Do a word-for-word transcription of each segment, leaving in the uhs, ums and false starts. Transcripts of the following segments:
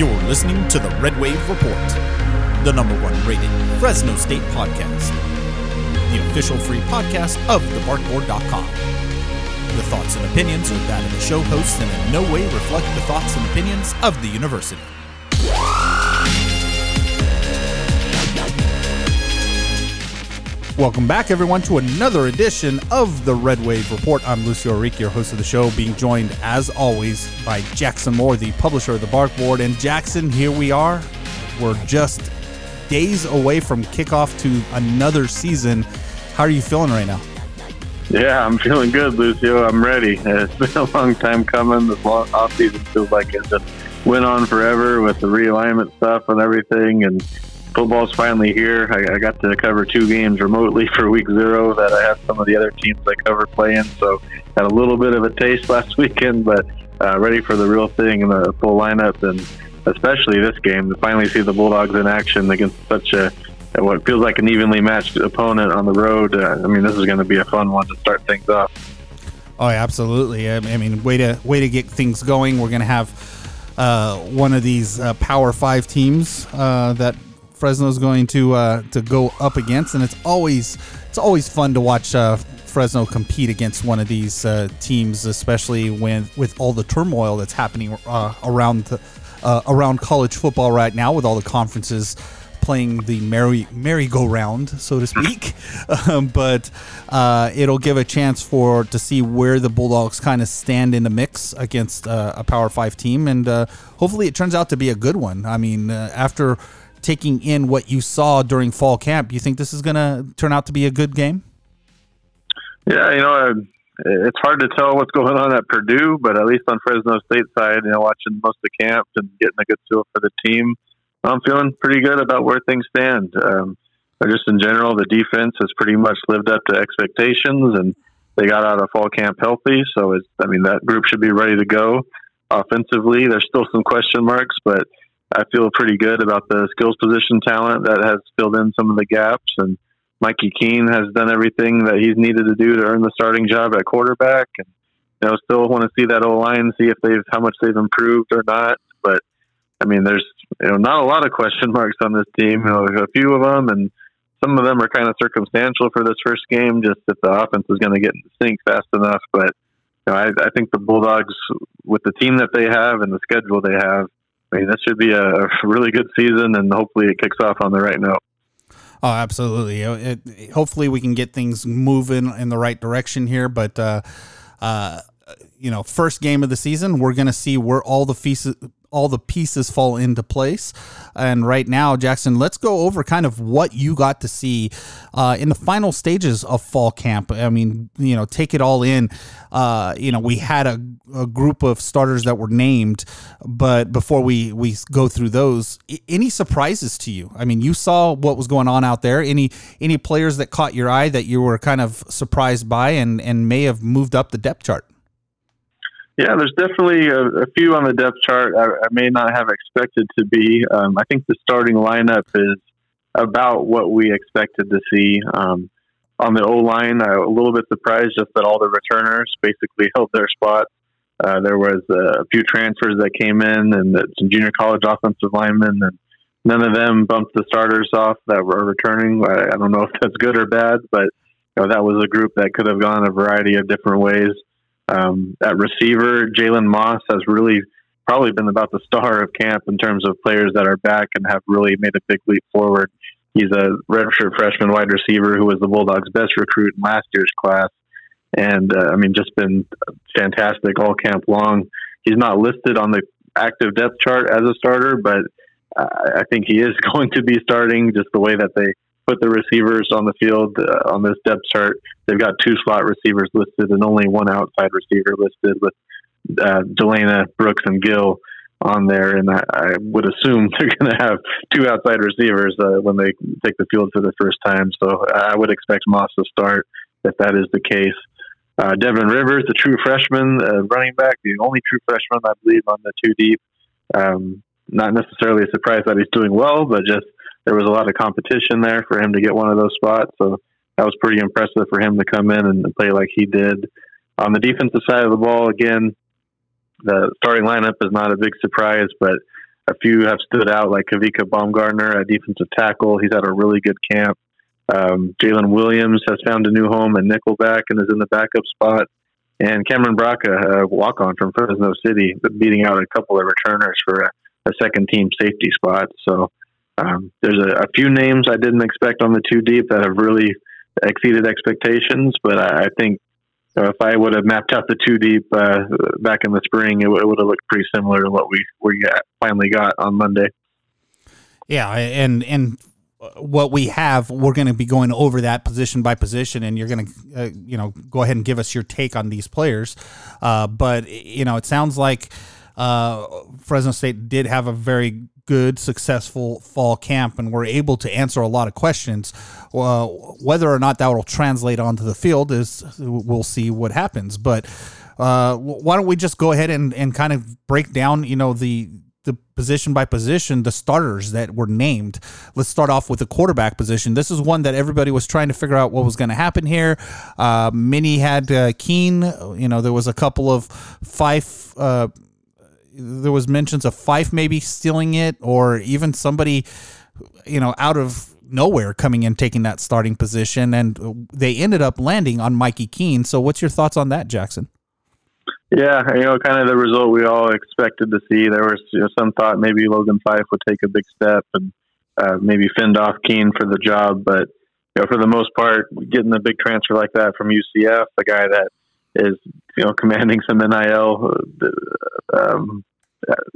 You're listening to the Red Wave Report, the number one rated Fresno State podcast, the official free podcast of the bark board dot com. The thoughts and opinions are that of the show hosts and in no way reflect the thoughts and opinions of the university. Welcome back, everyone, to another edition of the Red Wave Report. I'm Lucio Arik, your host of the show, being joined, as always, by Jackson Moore, the publisher of The Bark Board. And Jackson, here we are. We're just days away from kickoff to another season. How are you feeling right now? Yeah, I'm feeling good, Lucio. I'm ready. It's been a long time coming. This long offseason feels like it just went on forever with the realignment stuff and everything, and football's finally here. I, I got to cover two games remotely for week zero that I have some of the other teams I cover playing, so had a little bit of a taste last weekend, but uh, ready for the real thing and the full lineup, and especially this game, to finally see the Bulldogs in action against such a what feels like an evenly matched opponent on the road. Uh, I mean, this is going to be a fun one to start things off. Oh, yeah, absolutely. I mean, way to, way to get things going. We're going to have uh, one of these uh, Power Five teams uh, that Fresno's going to uh, to go up against, and it's always it's always fun to watch uh, Fresno compete against one of these uh, teams, especially when with all the turmoil that's happening uh, around the, uh, around college football right now, with all the conferences playing the merry merry-go-round, so to speak. um, but uh, it'll give a chance for to see where the Bulldogs kind of stand in the mix against uh, a Power Five team, and uh, hopefully it turns out to be a good one. I mean, uh, after taking in what you saw during fall camp, you think this is going to turn out to be a good game? Yeah, you know, uh, it's hard to tell what's going on at Purdue, but at least on Fresno State side, you know, watching most of camp and getting a good feel for the team, I'm feeling pretty good about where things stand. Um, just in general, the defense has pretty much lived up to expectations, and they got out of fall camp healthy, so it's, I mean, that group should be ready to go. Offensively, there's still some question marks, but I feel pretty good about the skills position talent that has filled in some of the gaps, and Mikey Keene has done everything that he's needed to do to earn the starting job at quarterback. And you know, still want to see that O line, see if they've how much they've improved or not. But I mean, there's you know not a lot of question marks on this team. You know, there's a few of them, and some of them are kind of circumstantial for this first game, just if the offense is going to get in sync fast enough. But you know, I, I think the Bulldogs, with the team that they have and the schedule they have, I mean, this should be a really good season, and hopefully it kicks off on the right note. Oh, absolutely. It, it, hopefully we can get things moving in the right direction here. But, uh, uh, you know, first game of the season, we're going to see where all the pieces, all the pieces fall into place. And right now, Jackson, let's go over kind of what you got to see uh, in the final stages of fall camp. I mean, you know, take it all in. Uh, you know, we had a, a group of starters that were named, but before we, we go through those, I- any surprises to you? I mean, you saw what was going on out there. Any any players that caught your eye that you were kind of surprised by and, and may have moved up the depth chart? Yeah, there's definitely a, a few on the depth chart I, I may not have expected to be. Um, I think the starting lineup is about what we expected to see. Um, on the O-line, I'm a little bit surprised just that all the returners basically held their spot. Uh, there was uh, a few transfers that came in and the, some junior college offensive linemen, and none of them bumped the starters off that were returning. I, I don't know if that's good or bad, but you know, that was a group that could have gone a variety of different ways. Um, at receiver, Jalen Moss has really probably been about the star of camp in terms of players that are back and have really made a big leap forward. He's a redshirt freshman wide receiver who was the Bulldogs' best recruit in last year's class. And, uh, I mean, just been fantastic all camp long. He's not listed on the active depth chart as a starter, but uh, I think he is going to be starting just the way that they put the receivers on the field uh, on this depth chart. They've got two slot receivers listed and only one outside receiver listed, with uh, Delana, Brooks, and Gill on there. And I, I would assume they're going to have two outside receivers uh, when they take the field for the first time. So I would expect Moss to start if that is the case. Uh, Devin Rivers, the true freshman uh, running back, the only true freshman, I believe, on the two deep. Um, not necessarily surprised that he's doing well, but just there was a lot of competition there for him to get one of those spots. So that was pretty impressive for him to come in and play like he did. On the defensive side of the ball, again, the starting lineup is not a big surprise, but A few have stood out, like Kavika Baumgartner at defensive tackle. He's had a really good camp. Um, Jalen Williams has found a new home at nickelback and is in the backup spot. And Cameron Bracha, a walk-on from Fresno City, beating out a couple of returners for a, a second-team safety spot. So um, there's a, a few names I didn't expect on the two deep that have really exceeded expectations, but I, I think So if I would have mapped out the two deep uh, back in the spring, it, w- it would have looked pretty similar to what we we got, finally got on Monday. Yeah, and and what we have, we're going to be going over that position by position, and you're going to uh, you know go ahead and give us your take on these players. Uh, but you know, it sounds like uh, Fresno State did have a very good, successful fall camp, and we're able to answer a lot of questions. Uh, whether or not that will translate onto the field is we'll see what happens. But uh, why don't we just go ahead and, and kind of break down, you know, the the position by position, the starters that were named. Let's start off with the quarterback position. This is one that everybody was trying to figure out what was going to happen here. Uh, many had uh, Keene. You know, there was a couple of Fife. Uh, There was mentions of Fife maybe stealing it, or even somebody, you know, out of nowhere coming in, taking that starting position, and they ended up landing on Mikey Keene. So what's your thoughts on that, Jackson? Yeah, you know, kind of the result we all expected to see. There was you know, some thought maybe Logan Fife would take a big step and uh, maybe fend off Keene for the job. But you know, for the most part, getting a big transfer like that from U C F, the guy that is, you know, commanding some N I L um,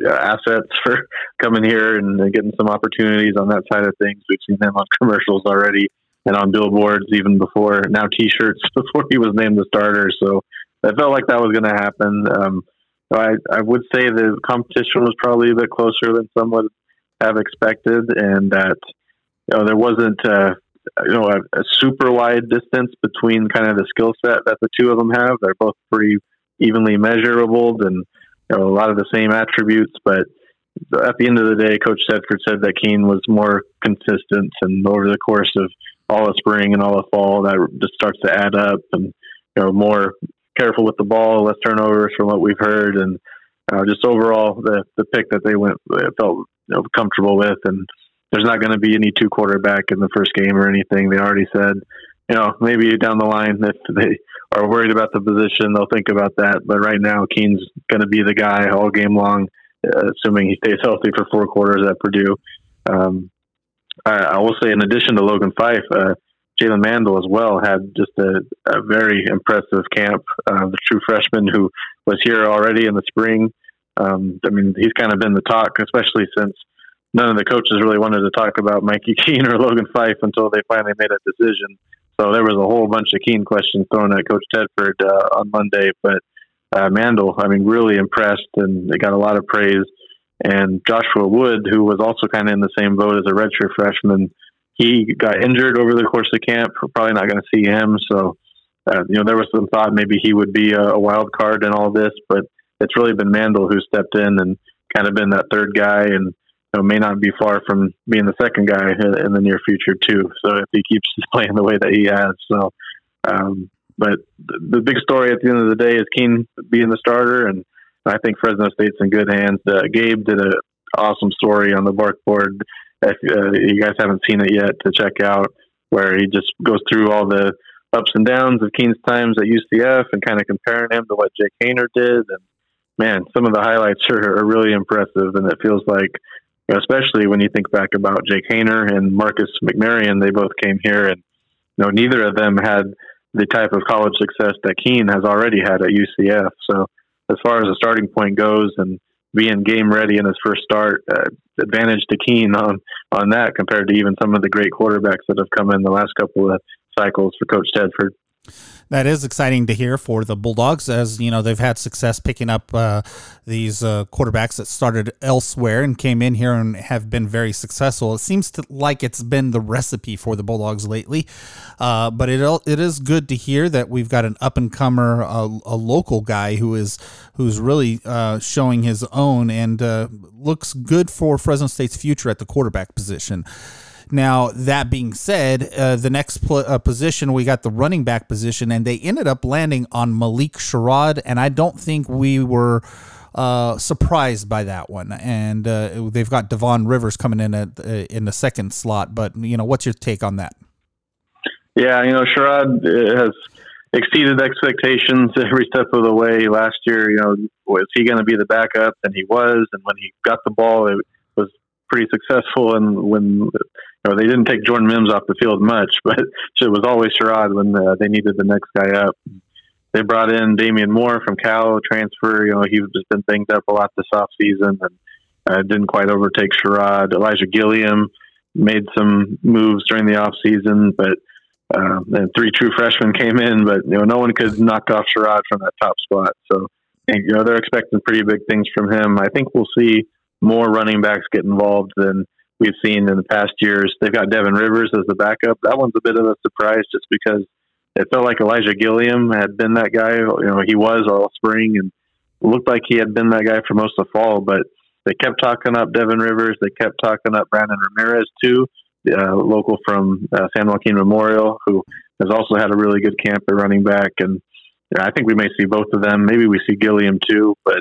assets for coming here and getting some opportunities on that side of things. We've seen him on commercials already and on billboards even before, now T-shirts, before he was named the starter. So I felt like that was going to happen. Um, I, I would say the competition was probably a bit closer than some would have expected, and that, you know, there wasn't uh, you know, a, a super wide distance between kind of the skill set that the two of them have. They're both pretty evenly measurable and, you know, a lot of the same attributes, but at the end of the day, Coach Tedford said that Keene was more consistent, and over the course of all of spring and all of fall, that just starts to add up, and, you know, more careful with the ball, less turnovers from what we've heard. And uh, just overall, the, the pick that they went, felt you know, comfortable with. And there's not going to be any two quarterback in the first game or anything. They already said, you know, maybe down the line if they are worried about the position, they'll think about that. But right now, Keene's going to be the guy all game long, uh, assuming he stays healthy for four quarters at Purdue. Um, I, I will say, in addition to Logan Fife, uh, Jalen Mandel as well had just a, a very impressive camp. Uh, the true freshman who was here already in the spring. Um, I mean, he's kind of been the talk, especially since none of the coaches really wanted to talk about Mikey Keene or Logan Fife until they finally made a decision. So there was a whole bunch of Keene questions thrown at Coach Tedford uh, on Monday. But uh, Mandel, I mean, really impressed, and they got a lot of praise. And Joshua Wood, who was also kind of in the same boat as a redshirt freshman, he got injured over the course of camp. We're probably not going to see him. So, uh, you know, there was some thought maybe he would be a, a wild card in all this. But it's really been Mandel who stepped in and kind of been that third guy, and know, may not be far from being the second guy in the near future too. So if he keeps playing the way that he has, so um, but the big story at the end of the day is Keene being the starter, and I think Fresno State's in good hands. Uh, Gabe did an awesome story on the Bark Board. If uh, you guys haven't seen it yet, to check out, where he just goes through all the ups and downs of Keene's times at U C F and kind of comparing him to what Jake Hayner did. And man, some of the highlights are, are really impressive, and it feels like, especially when you think back about Jake Hayner and Marcus McMarion, they both came here, and you know, neither of them had the type of college success that Keene has already had at U C F. So as far as the starting point goes and being game ready in his first start, uh, advantage to Keene on, on that compared to even some of the great quarterbacks that have come in the last couple of cycles for Coach Tedford. That is exciting to hear for the Bulldogs, as you know, they've had success picking up uh, these uh, quarterbacks that started elsewhere and came in here and have been very successful. It seems to, like it's been the recipe for the Bulldogs lately, uh, but it it is good to hear that we've got an up and comer, uh, a local guy who is who's really uh, showing his own, and uh, looks good for Fresno State's future at the quarterback position. Now, that being said, uh, the next pl- uh, position, we got the running back position, and they ended up landing on Malik Sherrod, and I don't think we were uh, surprised by that one. And uh, they've got Devon Rivers coming in at, uh, in the second slot. But, you know, what's your take on that? Yeah, you know, Sherrod has exceeded expectations every step of the way. Last year, you know, was he going to be the backup? And he was. And when he got the ball, it was pretty successful. And when you know, they didn't take Jordan Mims off the field much, but it was always Sherrod when uh, they needed the next guy up. They brought in Damian Moore from Cal, transfer. You know, he's just been banged up a lot this offseason and uh, didn't quite overtake Sherrod. Elijah Gilliam made some moves during the offseason, but uh, and three true freshmen came in, but you know, no one could knock off Sherrod from that top spot. So, you know, they're expecting pretty big things from him. I think we'll see more running backs get involved than we've seen in the past years. They've got Devin Rivers as the backup. That one's a bit of a surprise just because it felt like Elijah Gilliam had been that guy. You know, he was all spring and looked like he had been that guy for most of fall, but they kept talking up Devin Rivers. They kept talking up Brandon Ramirez too, uh, local from uh, San Joaquin Memorial, who has also had a really good camp at running back. And you know, I think we may see both of them. Maybe we see Gilliam too, but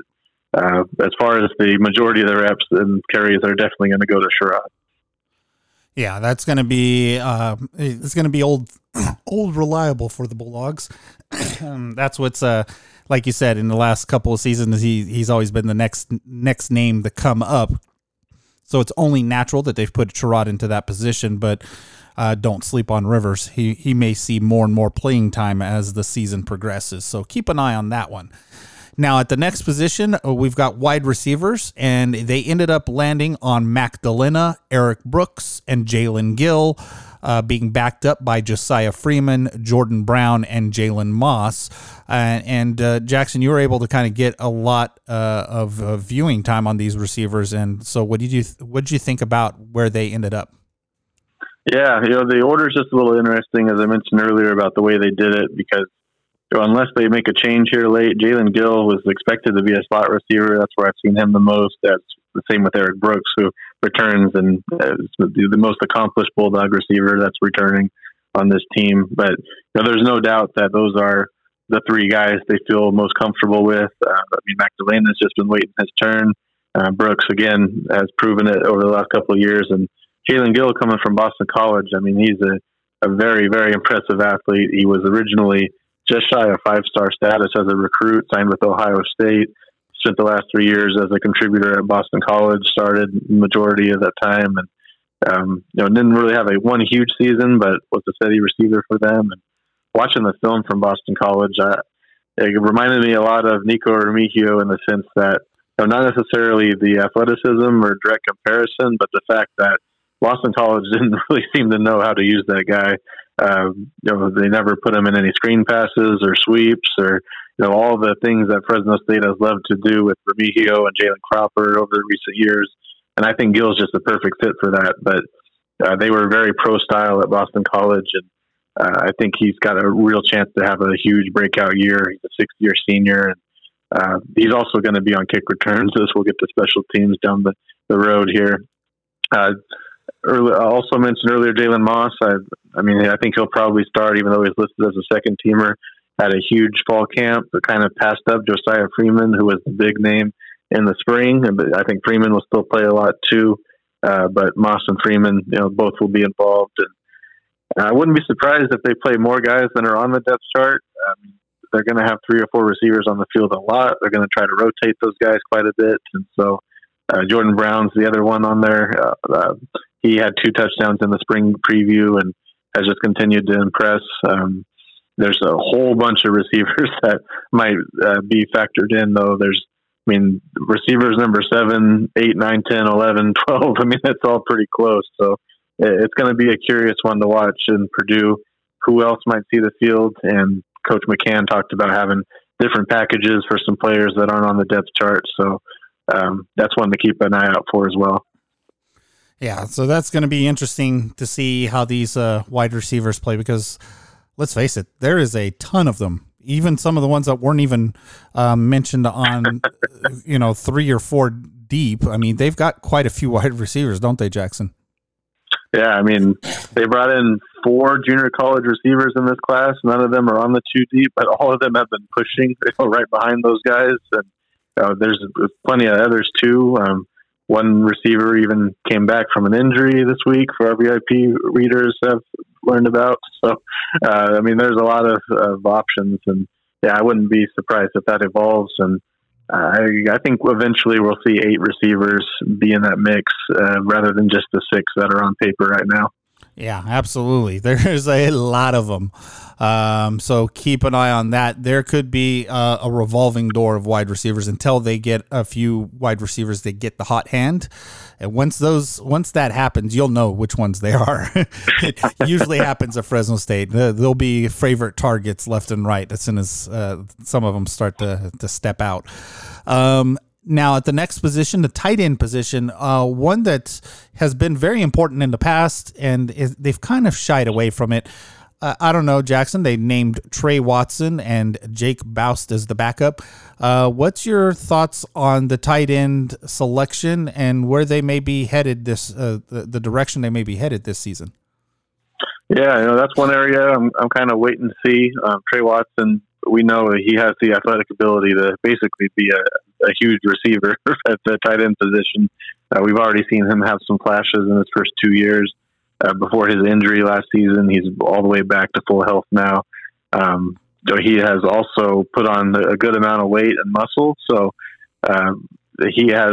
uh, as far as the majority of the reps and carries are definitely going to go to Sherrod. Yeah, that's going to be uh, it's going to be old, old reliable for the Bulldogs. um, that's what's uh, like you said in the last couple of seasons. He he's always been the next next name to come up. So it's only natural that they've put Sherrod into that position. But uh, don't sleep on Rivers. He he may see more and more playing time as the season progresses. So keep an eye on that one. Now, at the next position, we've got wide receivers, and they ended up landing on Mac Delina, Eric Brooks, and Jalen Gill, uh, being backed up by Josiah Freeman, Jordan Brown, and Jalen Moss. Uh, and uh, Jackson, you were able to kind of get a lot uh, of uh, viewing time on these receivers, and so what did you th- what did you think about where they ended up? Yeah, you know, the order's just a little interesting, as I mentioned earlier, about the way they did it, because unless they make a change here late, Jalen Gill was expected to be a slot receiver. That's where I've seen him the most. That's the same with Eric Brooks, who returns and is the most accomplished Bulldog receiver that's returning on this team. But you know, there's no doubt that those are the three guys they feel most comfortable with. Uh, I mean, Mac Delina's just been waiting his turn. Uh, Brooks, again, has proven it over the last couple of years. And Jalen Gill coming from Boston College, I mean, he's a, a very, very impressive athlete. He was originally just shy of five-star status as a recruit, signed with Ohio State, spent the last three years as a contributor at Boston College, started the majority of that time, and um, you know, didn't really have a one huge season, but was a steady receiver for them. And watching the film from Boston College, I, it reminded me a lot of Nico Remigio in the sense that, you know, not necessarily the athleticism or direct comparison, but the fact that Boston College didn't really seem to know how to use that guy. Uh, you know, they never put him in any screen passes or sweeps or, you know, all the things that Fresno State has loved to do with Remigio and Jalen Cropper over recent years. And I think Gill's just a perfect fit for that. But uh, they were very pro-style at Boston College, and uh, I think he's got a real chance to have a huge breakout year. He's a sixth-year senior, and uh, he's also going to be on kick returns. This will get to special teams down the, the road here. Uh, Early, I also mentioned earlier Jalen Moss. I, I mean, I think he'll probably start, even though he's listed as a second teamer. Had a huge fall camp that kind of passed up Josiah Freeman, who was the big name in the spring. I think Freeman will still play a lot too, uh, but Moss and Freeman, you know, both will be involved. And I wouldn't be surprised if they play more guys than are on the depth chart. Um, they're going to have three or four receivers on the field a lot. They're going to try to rotate those guys quite a bit, and so uh, Jordan Brown's the other one on there. Uh, uh, He had two touchdowns in the spring preview and has just continued to impress. Um, there's a whole bunch of receivers that might uh, be factored in, though. There's, I mean, receivers number seven, eight, nine, ten, eleven, twelve. I mean, that's all pretty close. So it's going to be a curious one to watch in Purdue. Who else might see the field? And Coach McCann talked about having different packages for some players that aren't on the depth chart. So um, that's one to keep an eye out for as well. Yeah, so that's going to be interesting to see how these uh, wide receivers play, because let's face it, there is a ton of them. Even some of the ones that weren't even uh, mentioned on, you know, three or four deep. I mean, they've got quite a few wide receivers, don't they, Jackson? Yeah, I mean, they brought in four junior college receivers in this class. None of them are on the two deep, but all of them have been pushing, you know, right behind those guys. And uh, there's plenty of others too. Um, one receiver even came back from an injury this week for our V I P readers have learned about. So, uh, I mean, there's a lot of, of options, and yeah, I wouldn't be surprised if that evolves. And uh, I, I think eventually we'll see eight receivers be in that mix uh, rather than just the six that are on paper right now. Yeah, absolutely. There's a lot of them. Um, so keep an eye on that. There could be uh, a revolving door of wide receivers until they get a few wide receivers that get the hot hand. And once those, once that happens, you'll know which ones they are. It usually happens at Fresno State. There'll be favorite targets left and right as soon as uh, some of them start to, to step out. Um, Now, at the next position, the tight end position, uh, one that has been very important in the past, and is, they've kind of shied away from it. Uh, I don't know, Jackson, they named Trey Watson and Jake Boust as the backup. Uh, what's your thoughts on the tight end selection and where they may be headed this, uh, the, the direction they may be headed this season? Yeah, you know, that's one area I'm, I'm kind of waiting to see. Um, Trey Watson, we know he has the athletic ability to basically be a, a huge receiver at the tight end position. Uh, we've already seen him have some flashes in his first two years. Uh, before his injury last season, he's all the way back to full health now. Um, so he has also put on a good amount of weight and muscle. So um, he has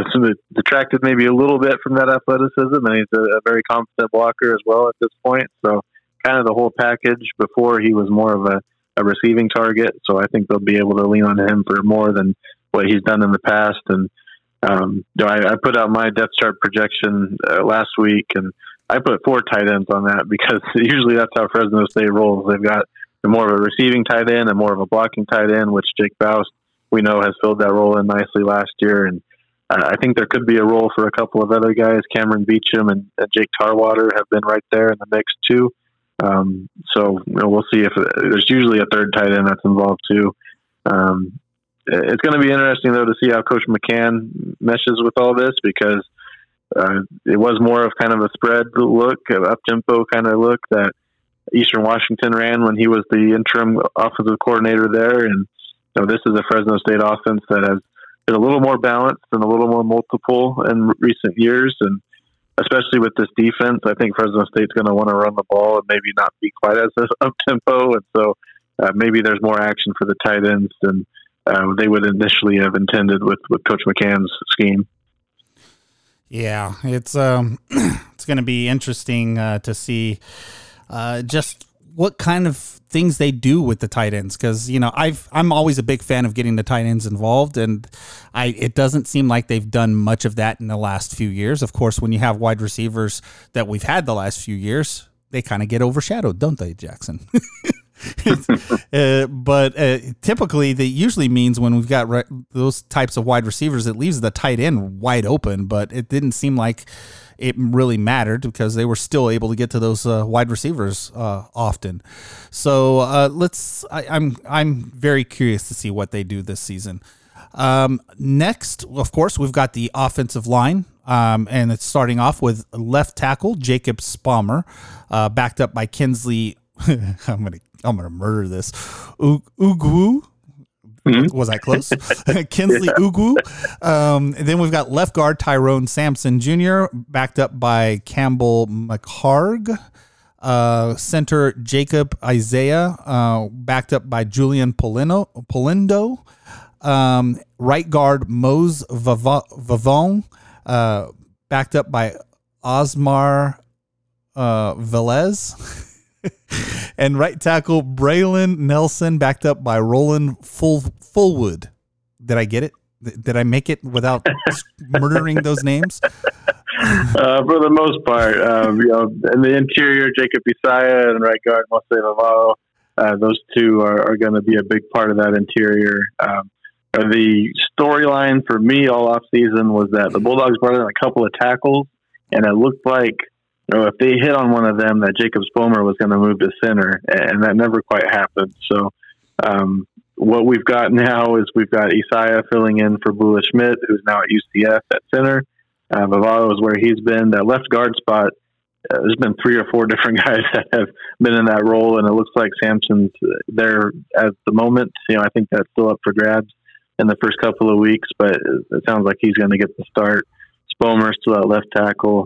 detracted maybe a little bit from that athleticism, and he's a, a very competent blocker as well at this point. So kind of the whole package. Before, he was more of a a receiving target, so I think they'll be able to lean on him for more than what he's done in the past. And um, I, I put out my depth chart projection uh, last week, and I put four tight ends on that because usually that's how Fresno State rolls. They've got more of a receiving tight end and more of a blocking tight end, which Jake Boust, we know, has filled that role in nicely last year. And uh, I think there could be a role for a couple of other guys. Cameron Beacham and uh, Jake Tarwater have been right there in the mix too. Um, so you know, we'll see if uh, there's usually a third tight end that's involved too. Um, it's going to be interesting though to see how Coach McCann meshes with all this, because uh, it was more of kind of a spread look, an up-tempo kind of look that Eastern Washington ran when he was the interim offensive coordinator there. And so this is a Fresno State offense that has been a little more balanced and a little more multiple in recent years, and especially with this defense, I think Fresno State's going to want to run the ball and maybe not be quite as up-tempo. And so uh, maybe there's more action for the tight ends than uh, they would initially have intended with, with Coach McCann's scheme. Yeah, it's um, it's going to be interesting uh, to see uh, just what kind of things they do with the tight ends, because you know I've I'm always a big fan of getting the tight ends involved, and I it doesn't seem like they've done much of that in the last few years. Of course, when you have wide receivers that we've had the last few years, they kind of get overshadowed, don't they, Jackson? uh, but uh, typically that usually means when we've got re- those types of wide receivers, it leaves the tight end wide open, but it didn't seem like it really mattered because they were still able to get to those uh, wide receivers uh, often. So uh, let's, I, I'm, I'm very curious to see what they do this season. Um, next, of course, we've got the offensive line. Um, and it's starting off with left tackle Jacob Spalmer, uh, backed up by Kingsley. I'm going to, I'm going to murder this. Ugu. Mm-hmm. Was I close? Kingsley Ugu. Um, and then we've got left guard Tyrone Sampson Junior, backed up by Campbell McHarg. Uh, center Jacob Isaya, uh, backed up by Julian Polino, Polindo. Um, right guard Mose Vavon, uh, backed up by Osmar uh, Velez. And right tackle Braylon Nelson, backed up by Roland Full Fullwood. Did I get it? Did I make it without murdering those names? Uh, for the most part, um, you know, in the interior, Jacob Isaya and right guard Mose Vavao. Uh, those two are, are going to be a big part of that interior. Um, the storyline for me all off season was that the Bulldogs brought in a couple of tackles, and it looked like, or if they hit on one of them, that Jacob Spalmer was going to move to center, and that never quite happened. So um, what we've got now is we've got Isaiah filling in for Bula Schmidt, who's now at U C F at center. Uh, Vavalo is where he's been. That left guard spot, uh, there's been three or four different guys that have been in that role, and it looks like Sampson's there at the moment. You know, I think that's still up for grabs. in the first couple of weeks, but it sounds like he's going to get the start. Spalmer's to that left tackle.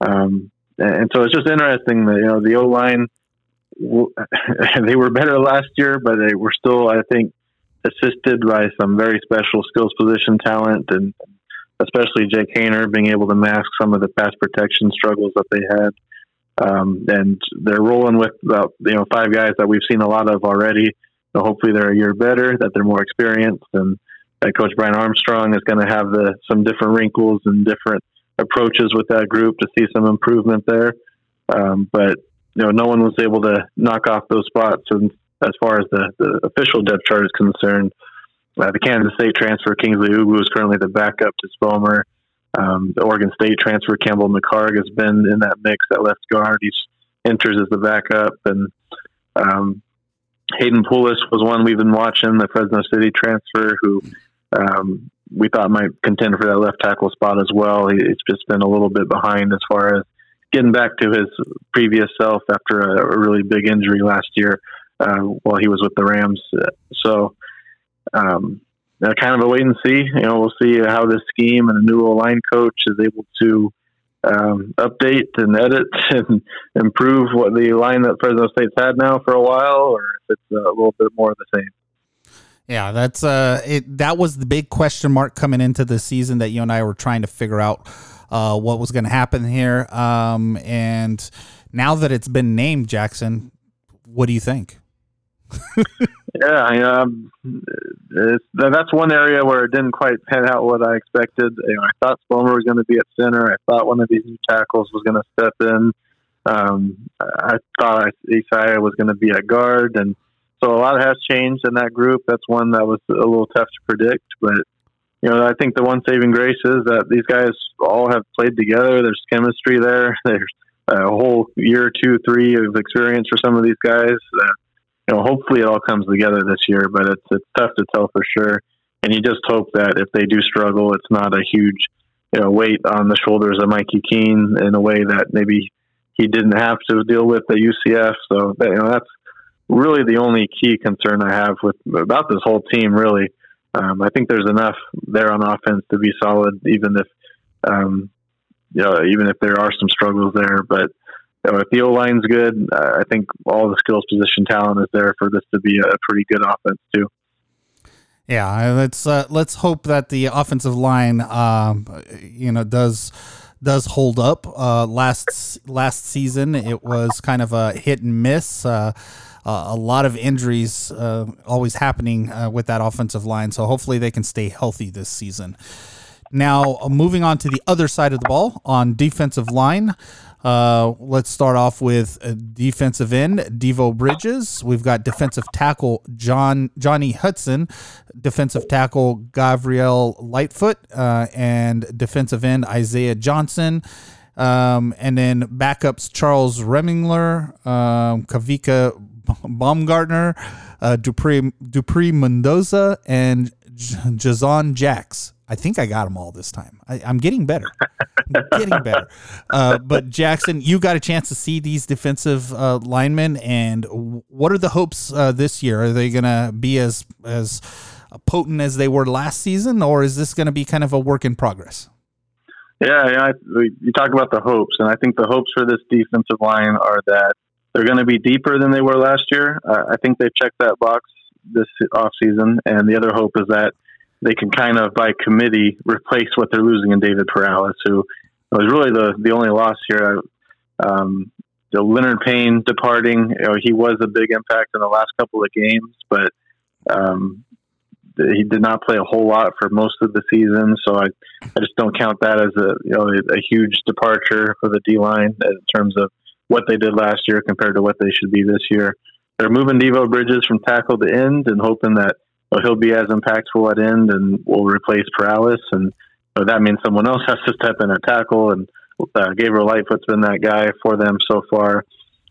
Um, and so it's just interesting that, you know, the O-line, they were better last year, but they were still, I think, assisted by some very special skills position talent, and especially Jake Hayner being able to mask some of the pass protection struggles that they had. Um, and they're rolling with about, you know, five guys that we've seen a lot of already. So hopefully they're a year better, that they're more experienced, and that Coach Brian Armstrong is going to have the, some different wrinkles and different approaches with that group to see some improvement there. Um, but, you know, no one was able to knock off those spots. And as far as the, the official depth chart is concerned, uh, the Kansas State transfer Kingsley Ugu is currently the backup to Spalmer. Um, the Oregon State transfer Campbell McCarg has been in that mix at left guard. He enters as the backup, and um, Hayden Poulos was one we've been watching, the Fresno City transfer, who um, we thought might contend for that left tackle spot as well. He, he's just been a little bit behind as far as getting back to his previous self after a, a really big injury last year uh, while he was with the Rams. So um, kind of a wait and see. You know, we'll see how this scheme and the new O-line coach is able to um, update and edit and improve what the line that Fresno State's had now for a while, or if it's a little bit more of the same. Yeah, that's uh, it. That was the big question mark coming into the season that you and I were trying to figure out uh, what was going to happen here. Um, and now that it's been named, Jackson, what do you think? yeah, I, um, it's, that's one area where it didn't quite pan out what I expected. You know, I thought Spalmer was going to be at center. I thought one of these new tackles was going to step in. Um, I thought Isaiah was going to be at guard, and so a lot has changed in that group. That's one that was a little tough to predict, but you know, I think the one saving grace is that these guys all have played together. There's chemistry there. There's a whole year, two, three of experience for some of these guys. Uh, you know, hopefully it all comes together this year, but it's it's tough to tell for sure. And you just hope that if they do struggle, it's not a huge, you know, weight on the shoulders of Mikey Keene in a way that maybe he didn't have to deal with at U C F. So you know, that's really the only key concern I have with about this whole team. Really, um, I think there's enough there on offense to be solid, even if um, you know, even if there are some struggles there. But you know, if the O line's good, uh, I think all the skills, position, talent is there for this to be a pretty good offense too. Yeah, let's uh, let's hope that the offensive line, um, you know, does. does hold up. Uh, last last season, it was kind of a hit and miss. Uh, uh, a lot of injuries uh, always happening uh, with that offensive line, so hopefully they can stay healthy this season. Now, uh, moving on to the other side of the ball, on defensive line, uh, let's start off with defensive end, Devo Bridges. We've got defensive tackle John Johnny Hudson, defensive tackle Gabriel Lightfoot, uh, and defensive end Isaiah Johnson. Um, and then backups Charles Remlinger, um, Kavika Baumgartner, uh, Dupree, Dupree Mendoza, and J- Jazon Jacks. I think I got them all this time. I, I'm getting better. I'm getting better. Uh, but, Jackson, you got a chance to see these defensive uh, linemen, and what are the hopes uh, this year? Are they going to be as as potent as they were last season, or is this going to be kind of a work in progress? Yeah, I, you talk about the hopes, and I think the hopes for this defensive line are that they're going to be deeper than they were last year. Uh, I think they've checked that box this offseason, and the other hope is that they can kind of, by committee, replace what they're losing in David Perales, who was really the, the only loss here. Um, the Leonard Payne departing, you know, he was a big impact in the last couple of games, but um, he did not play a whole lot for most of the season. So I, I just don't count that as a, you know, a huge departure for the D-line in terms of what they did last year compared to what they should be this year. They're moving Devo Bridges from tackle to end and hoping that so he'll be as impactful at end and will replace Perales. And so that means someone else has to step in at tackle. And uh, Gabriel Lightfoot's been that guy for them so far.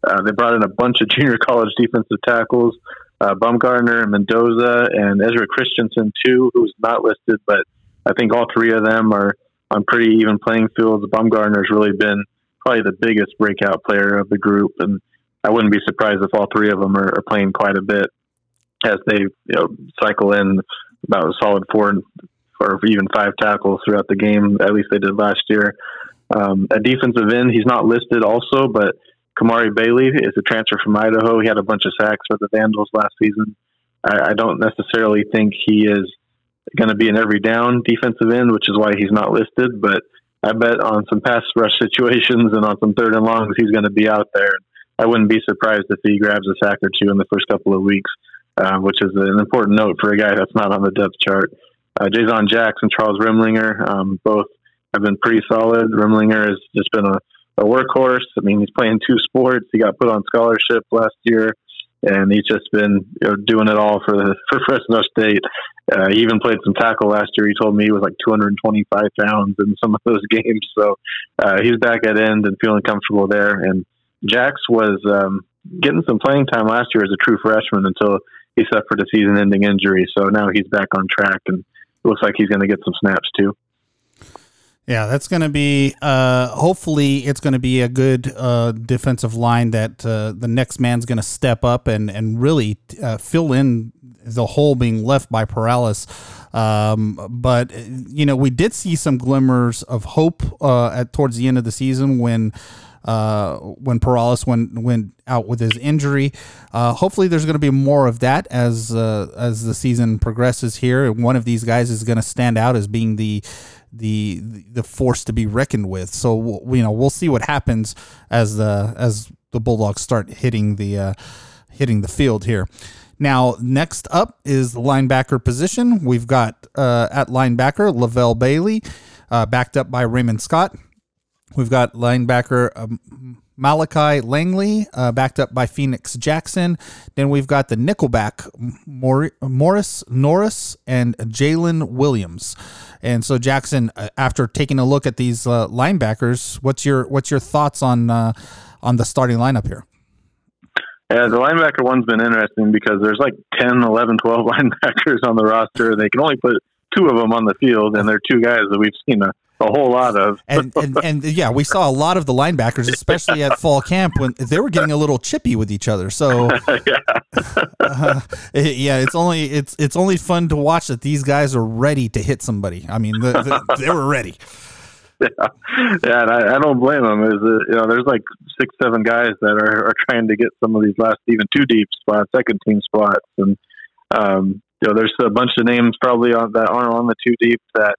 Uh, they brought in a bunch of junior college defensive tackles, uh, Baumgartner and Mendoza and Ezra Christensen too, who's not listed, but I think all three of them are on pretty even playing fields. Baumgartner's really been probably the biggest breakout player of the group. And I wouldn't be surprised if all three of them are, are playing quite a bit as they, you know, cycle in about a solid four or even five tackles throughout the game. At least they did last year. Um, a defensive end, he's not listed also, but Kamari Bailey is a transfer from Idaho. He had a bunch of sacks for the Vandals last season. I, I don't necessarily think he is going to be an every down defensive end, which is why he's not listed, but I bet on some pass rush situations and on some third and longs, he's going to be out there. I wouldn't be surprised if he grabs a sack or two in the first couple of weeks, uh, which is an important note for a guy that's not on the depth chart. Uh, Jason Jackson, Charles Remlinger, um, both have been pretty solid. Remlinger has just been a, a workhorse. I mean, he's playing two sports. He got put on scholarship last year, and he's just been you know, doing it all for the, for Fresno State. Uh, he even played some tackle last year. He told me he was like two hundred twenty-five pounds in some of those games. So uh, he's back at end and feeling comfortable there. And Jax was um, getting some playing time last year as a true freshman until he suffered a season-ending injury. So now he's back on track, and it looks like he's going to get some snaps too. Yeah, that's going to be uh, – hopefully it's going to be a good uh, defensive line that uh, the next man's going to step up and, and really uh, fill in the hole being left by Perales. Um, but, you know, we did see some glimmers of hope uh, at towards the end of the season when – Uh, when Perales went went out with his injury. Uh, hopefully there's going to be more of that as uh, as the season progresses here. One of these guys is going to stand out as being the the the force to be reckoned with. So you know we'll see what happens as the as the Bulldogs start hitting the uh, hitting the field here. Now, next up is the linebacker position. We've got uh, at linebacker Lavelle Bailey, uh, backed up by Raymond Scott. We've got linebacker um, Malachi Langley, uh, backed up by Phoenix Jackson. Then we've got the nickelback Mor- Morris Norris and Jalen Williams. And so, Jackson, after taking a look at these uh, linebackers, what's your what's your thoughts on uh, on the starting lineup here? Yeah, the linebacker one's been interesting because there's like ten, eleven, twelve linebackers on the roster. They can only put two of them on the field, and they're two guys that we've seen a A whole lot of. and, and and yeah, we saw a lot of the linebackers, especially at fall camp, when they were getting a little chippy with each other. So yeah. Uh, yeah, it's only it's it's only fun to watch that these guys are ready to hit somebody. I mean, the, the, they were ready. Yeah, yeah and I, I don't blame them. Is you know, there's like six, seven guys that are, are trying to get some of these last even two deep spots, second team spots, and um, you know, there's a bunch of names probably on that aren't on the two deep that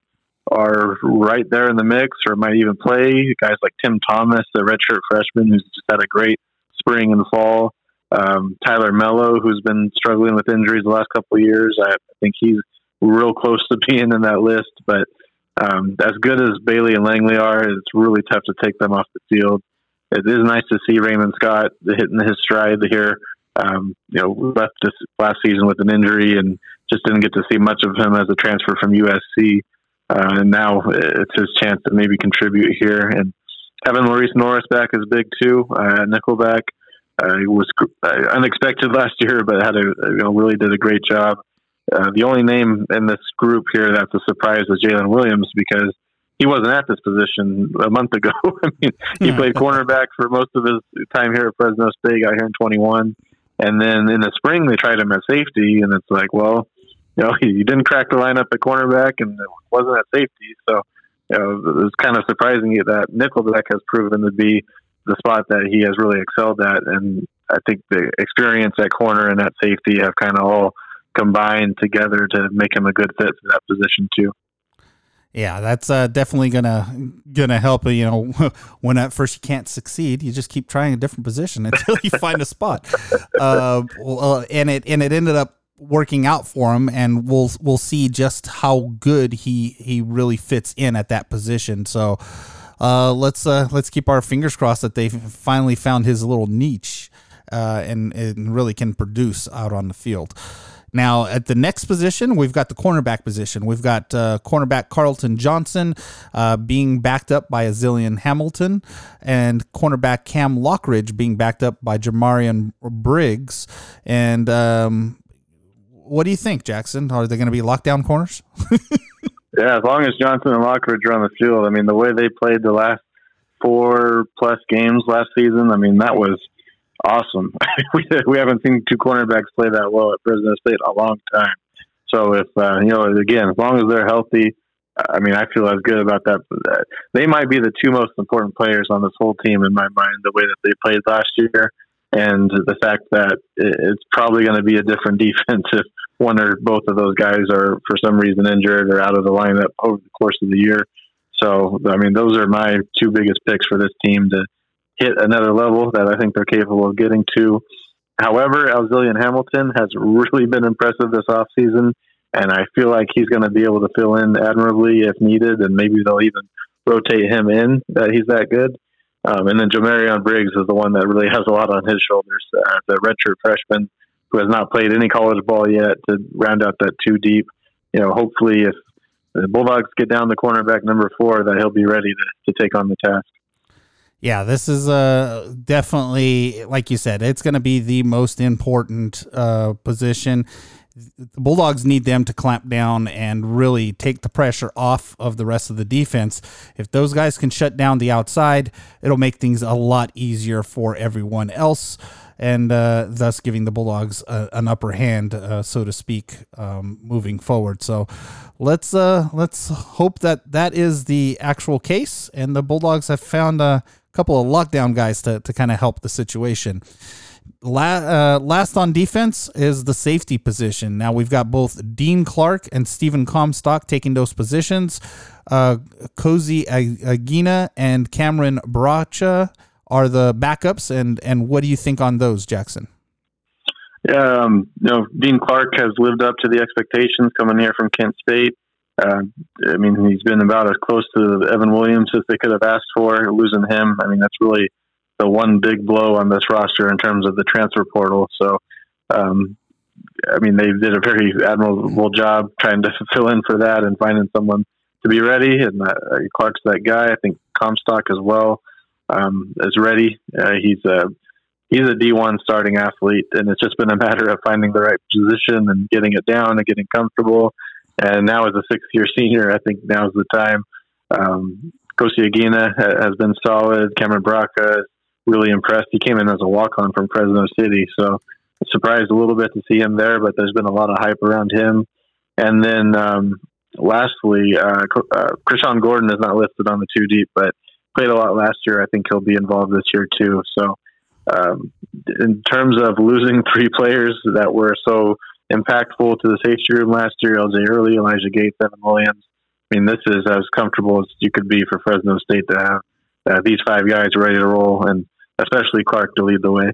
are right there in the mix or might even play. Guys like Tim Thomas, the redshirt freshman who's just had a great spring and fall. Um, Tyler Mello, who's been struggling with injuries the last couple of years. I think he's real close to being in that list, but um, as good as Bailey and Langley are, it's really tough to take them off the field. It is nice to see Raymond Scott hitting his stride here. Um, you know, left this last season with an injury and just didn't get to see much of him as a transfer from U S C. Uh, and now it's his chance to maybe contribute here. And having Maurice Norris back is big too. Uh, nickelback uh, he was unexpected last year, but had a you know, really did a great job. Uh, the only name in this group here that's a surprise is Jalen Williams because he wasn't at this position a month ago. I mean, he played cornerback for most of his time here at Fresno State. Got here in twenty-one, and then in the spring they tried him at safety, and it's like, well. You know, he didn't crack the lineup at cornerback and wasn't at safety. So, you know, it was kind of surprising that nickelback has proven to be the spot that he has really excelled at. And I think the experience at corner and at safety have kind of all combined together to make him a good fit for that position too. Yeah, that's uh, definitely gonna gonna help. You know, when at first you can't succeed, you just keep trying a different position until you find a spot. Uh, well, and it and it ended up working out for him, and we'll we'll see just how good he he really fits in at that position. So uh let's uh let's keep our fingers crossed that they finally found his little niche uh and, and really can produce out on the field. Now, at the next position, we've got the cornerback position. We've got uh, cornerback Carlton Johnson uh, being backed up by Azilian Hamilton and cornerback Cam Lockridge being backed up by Jamarian Briggs. And um what do you think, Jackson? Are they going to be lockdown corners? Yeah, as long as Johnson and Lockridge are on the field. I mean, the way they played the last four-plus games last season, I mean, that was awesome. we, we haven't seen two cornerbacks play that well at Fresno State in a long time. So if uh, you know, again, as long as they're healthy, I mean, I feel as good about that. They might be the two most important players on this whole team in my mind, the way that they played last year, and the fact that it's probably going to be a different defense if one or both of those guys are for some reason injured or out of the lineup over the course of the year. So, I mean, those are my two biggest picks for this team to hit another level that I think they're capable of getting to. However, Alzillion Hamilton has really been impressive this offseason, and I feel like he's going to be able to fill in admirably if needed, and maybe they'll even rotate him in, that he's that good. Um, and then Jamarion Briggs is the one that really has a lot on his shoulders, uh, the redshirt freshman who has not played any college ball yet, to round out that two deep. You know, hopefully if the Bulldogs get down the cornerback number four, that he'll be ready to, to take on the task. Yeah, this is uh, definitely, like you said, it's going to be the most important uh, position. The Bulldogs need them to clamp down and really take the pressure off of the rest of the defense. If those guys can shut down the outside, it'll make things a lot easier for everyone else, and uh, thus giving the Bulldogs a, an upper hand, uh, so to speak, um, moving forward. So let's uh, let's hope that that is the actual case, and the Bulldogs have found a couple of lockdown guys to, to kind of help the situation. La- uh, last on defense is the safety position. Now we've got both Dean Clark and Stephen Comstock taking those positions. Uh, Cozy Agina and Cameron Bracha are the backups, and, and what do you think on those, Jackson? Yeah, um, you know, Dean Clark has lived up to the expectations coming here from Kent State. Uh, I mean, he's been about as close to Evan Williams as they could have asked for. Losing him, I mean, that's really the one big blow on this roster in terms of the transfer portal. So, um, I mean, they did a very admirable job trying to fill in for that and finding someone to be ready. And uh, Clark's that guy. I think Comstock as well um, is ready. Uh, he's a he's a D one starting athlete, and it's just been a matter of finding the right position and getting it down and getting comfortable. And now as a sixth-year senior, I think now's the time. Um, Kosi Agina has been solid. Cameron Bracha really impressed. He came in as a walk-on from Fresno City, so surprised a little bit to see him there, but there's been a lot of hype around him. And then um, lastly, uh, uh, Krishan Gordon is not listed on the two deep, but played a lot last year. I think he'll be involved this year too. So um, in terms of losing three players that were so impactful to the safety room last year, L J Early, Elijah Gates, Evan Williams, I mean, this is as comfortable as you could be for Fresno State to have uh, these five guys ready to roll, and especially Clark to lead the way.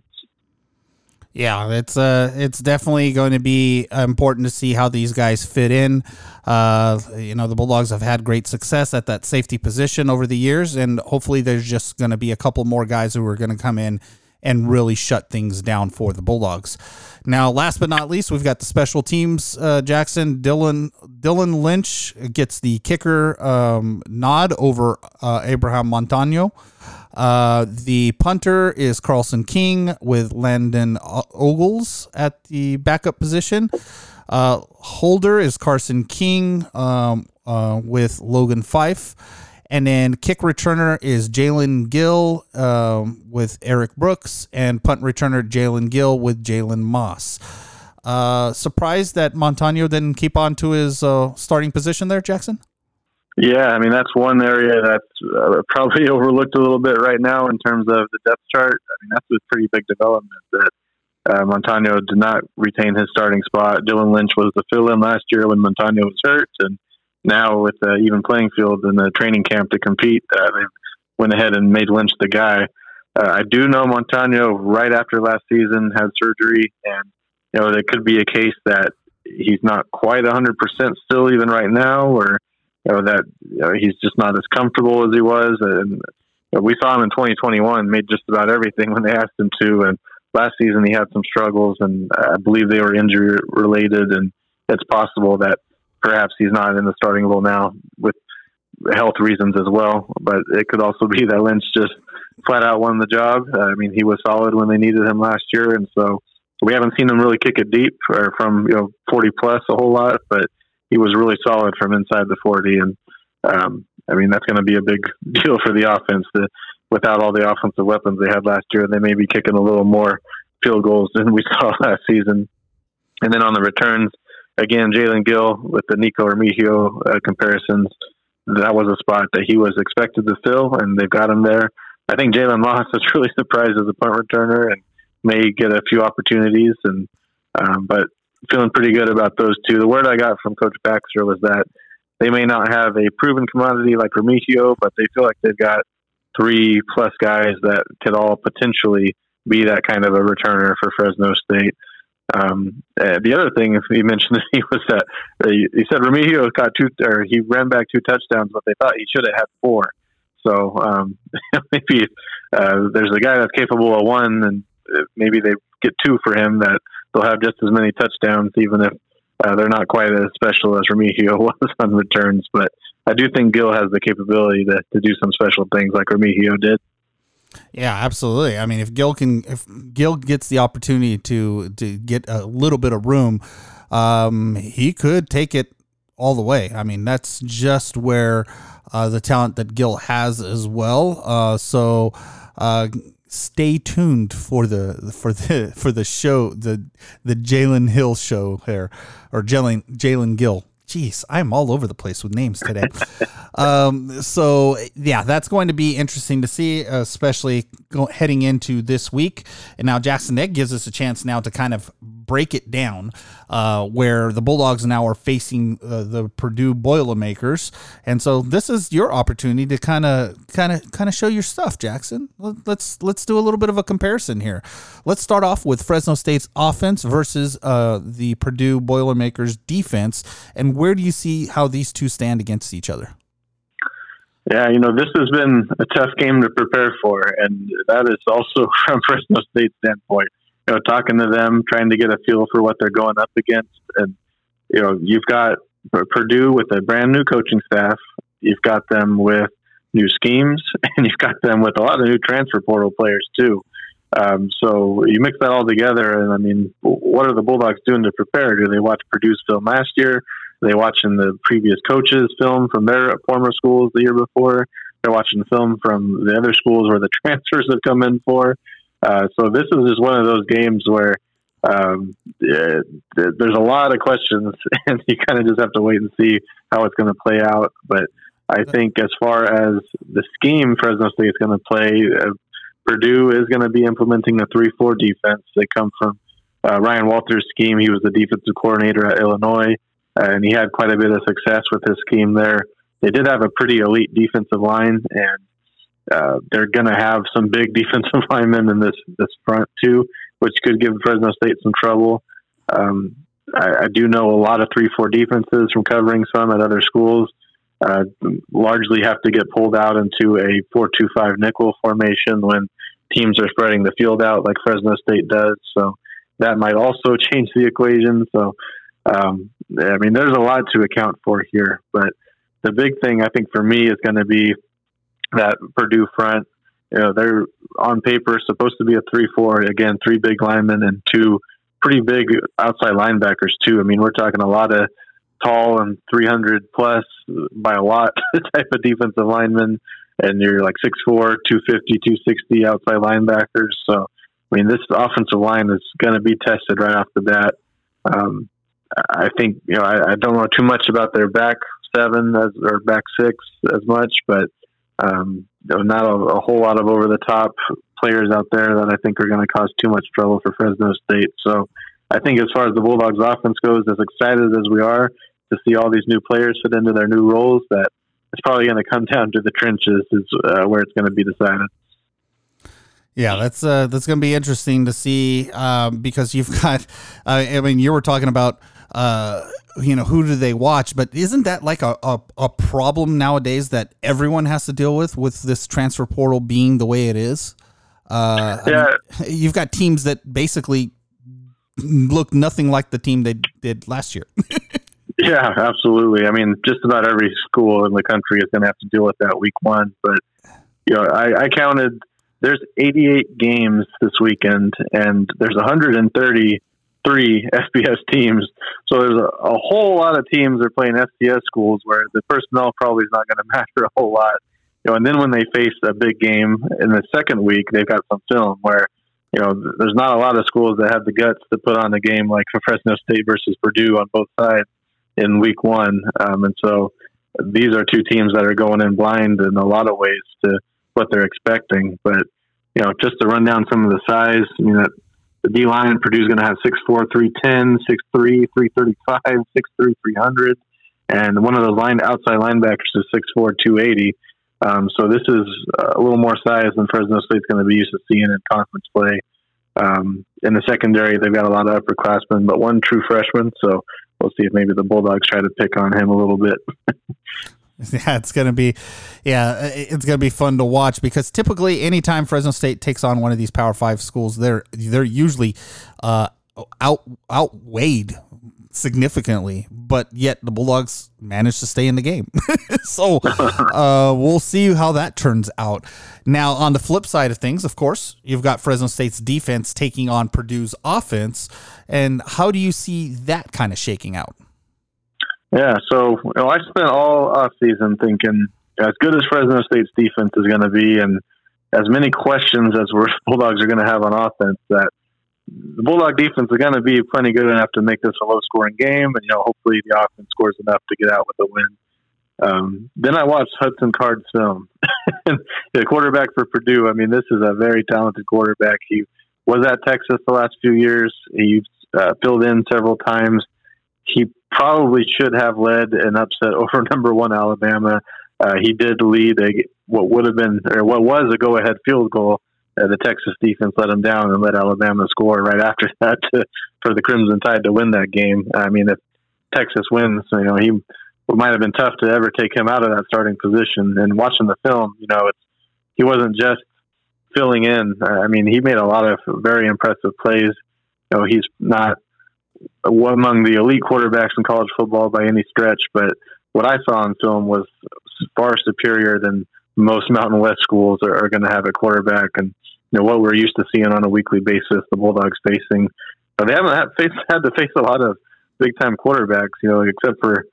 Yeah, it's uh, it's definitely going to be important to see how these guys fit in. Uh, you know, the Bulldogs have had great success at that safety position over the years, and hopefully there's just going to be a couple more guys who are going to come in and really shut things down for the Bulldogs. Now, last but not least, we've got the special teams. Uh, Jackson, Dylan Dylan Lynch gets the kicker um, nod over uh, Abraham Montano. Uh, the punter is Carlson King with Landon Ogles at the backup position. Uh, holder is Carson King um, uh, with Logan Fife. And then kick returner is Jalen Gill um, with Eric Brooks, and punt returner Jalen Gill with Jalen Moss. Uh, surprised that Montano didn't keep on to his uh, starting position there, Jackson? Yeah, I mean, that's one area that's uh, probably overlooked a little bit right now in terms of the depth chart. I mean, that's a pretty big development that uh, Montano did not retain his starting spot. Dylan Lynch was the fill-in last year when Montano was hurt, and now with the even playing field and the training camp to compete, uh, they went ahead and made Lynch the guy. Uh, I do know Montano right after last season had surgery, and you know there could be a case that he's not quite one hundred percent still even right now, or you know, that you know, he's just not as comfortable as he was. And you know, we saw him in twenty twenty-one, made just about everything when they asked him to, and last season he had some struggles, and I believe they were injury-related, and it's possible that perhaps he's not in the starting role now with health reasons as well, but it could also be that Lynch just flat out won the job. Uh, I mean, he was solid when they needed him last year, and so we haven't seen him really kick it deep or from you know forty plus a whole lot, but he was really solid from inside the forty, and um, I mean that's going to be a big deal for the offense. That without all the offensive weapons they had last year, they may be kicking a little more field goals than we saw last season. And then on the returns, again, Jalen Gill with the Nico Remigio uh, comparisons, that was a spot that he was expected to fill, and they've got him there. I think Jalen Moss is really surprised as a punt returner and may get a few opportunities, and um, but feeling pretty good about those two. The word I got from Coach Baxter was that they may not have a proven commodity like Remigio, but they feel like they've got three-plus guys that could all potentially be that kind of a returner for Fresno State. Um, the other thing he mentioned to me was that they, he said Remigio caught two, or he ran back two touchdowns, but they thought he should have had four. So um, maybe uh, there's a guy that's capable of one, and maybe they get two for him, that they'll have just as many touchdowns, even if uh, they're not quite as special as Remigio was on returns. But I do think Gill has the capability to, to do some special things like Remigio did. Yeah, absolutely. I mean, if Gill can, if Gill gets the opportunity to to get a little bit of room, um, he could take it all the way. I mean, that's just where uh, the talent that Gill has as well. Uh, so uh, stay tuned for the for the for the show, the the Jalen Hill show here, or Jalen Jalen Gill. Jeez, I'm all over the place with names today. um, so, yeah, that's going to be interesting to see, especially go, heading into this week. And now Jackson, that gives us a chance now to kind of break it down uh, where the Bulldogs now are facing uh, the Purdue Boilermakers. And so this is your opportunity to kind of kind of kind of show your stuff, Jackson. Let's let's do a little bit of a comparison here. Let's start off with Fresno State's offense versus uh, the Purdue Boilermakers defense, and where do you see how these two stand against each other? Yeah, you know, this has been a tough game to prepare for, and that is also from Fresno State's standpoint. You know, talking to them, trying to get a feel for what they're going up against, and you know, you've got Purdue with a brand new coaching staff, you've got them with new schemes, and you've got them with a lot of new transfer portal players too. Um, so you mix that all together, and I mean, what are the Bulldogs doing to prepare? Do they watch Purdue's film last year? They're watching the previous coaches' film from their former schools the year before. They're watching the film from the other schools where the transfers have come in for. Uh, so this is just one of those games where um, it, it, there's a lot of questions, and you kind of just have to wait and see how it's going to play out. But I think as far as the scheme Fresno State is going to play, uh, Purdue is going to be implementing a three four defense. They come from uh, Ryan Walters' scheme. He was the defensive coordinator at Illinois. Uh, and he had quite a bit of success with his scheme there. They did have a pretty elite defensive line, and uh, they're going to have some big defensive linemen in this, this front too, which could give Fresno State some trouble. Um, I, I do know a lot of three four defenses from covering some at other schools uh, largely have to get pulled out into a four two five nickel formation when teams are spreading the field out like Fresno State does. So that might also change the equation. So Um, I mean, there's a lot to account for here, but the big thing I think for me is going to be that Purdue front. You know, they're on paper supposed to be a three four, again, three big linemen and two pretty big outside linebackers too. I mean, we're talking a lot of tall and three hundred plus by a lot type of defensive linemen, and you're like six four, two fifty, two sixty outside linebackers. So, I mean, this offensive line is going to be tested right off the bat. Um, I think, you know, I, I don't know too much about their back seven as, or back six as much, but um, not a, a whole lot of over-the-top players out there that I think are going to cause too much trouble for Fresno State. So I think as far as the Bulldogs offense goes, as excited as we are to see all these new players fit into their new roles, that it's probably going to come down to the trenches is uh, where it's going to be decided. Yeah, that's uh, that's going to be interesting to see um, because you've got, uh, I mean, you were talking about, Uh, you know, who do they watch? But isn't that like a, a, a problem nowadays that everyone has to deal with, with this transfer portal being the way it is? Uh, yeah. I mean, you've got teams that basically look nothing like the team they did last year. Yeah, absolutely. I mean, just about every school in the country is going to have to deal with that week one. But, you know, I, I counted there's eighty-eight games this weekend, and there's one hundred thirty three F B S teams. So there's a, a whole lot of teams that are playing F C S schools where the personnel probably is not going to matter a whole lot. You know, and then when they face a big game in the second week, they've got some film where you know, there's not a lot of schools that have the guts to put on a game like for Fresno State versus Purdue on both sides in week one. Um, and so these are two teams that are going in blind in a lot of ways to what they're expecting. But, you know, just to run down some of the size, I mean, that the D-line, Purdue's going to have six four, three ten, six three, three thirty-five, six three, three hundred. And one of those line, outside linebackers is six four, two eighty. Um, so this is a little more size than Fresno State's going to be used to seeing in conference play. Um, in the secondary, they've got a lot of upperclassmen, but one true freshman. So we'll see if maybe the Bulldogs try to pick on him a little bit. Yeah, it's going to be, yeah, it's going to be fun to watch, because typically anytime Fresno State takes on one of these Power Five schools, they're they're usually uh, out outweighed significantly, but yet the Bulldogs managed to stay in the game. So uh, we'll see how that turns out. Now, on the flip side of things, of course, you've got Fresno State's defense taking on Purdue's offense, and how do you see that kind of shaking out? Yeah, so you know, I spent all offseason thinking, as good as Fresno State's defense is going to be, and as many questions as we're, Bulldogs are going to have on offense, that the Bulldog defense is going to be plenty good enough to make this a low-scoring game, and you know, hopefully the offense scores enough to get out with a win. Um, then I watched Hudson Card's film, the quarterback for Purdue. I mean, this is a very talented quarterback. He was at Texas the last few years. He's uh, filled in several times. He probably should have led an upset over number one Alabama. Uh, he did lead a, what would have been or what was a go-ahead field goal. Uh, the Texas defense let him down and let Alabama score right after that to, for the Crimson Tide to win that game. I mean, if Texas wins, you know, he it might have been tough to ever take him out of that starting position. And watching the film, you know, it's, he wasn't just filling in. Uh, I mean, he made a lot of very impressive plays. You know, he's not among the elite quarterbacks in college football by any stretch, but what I saw on film was far superior than most Mountain West schools are, are going to have a quarterback. And you know what we're used to seeing on a weekly basis, the Bulldogs facing, but they haven't had, faced, had to face a lot of big time quarterbacks, you know, except for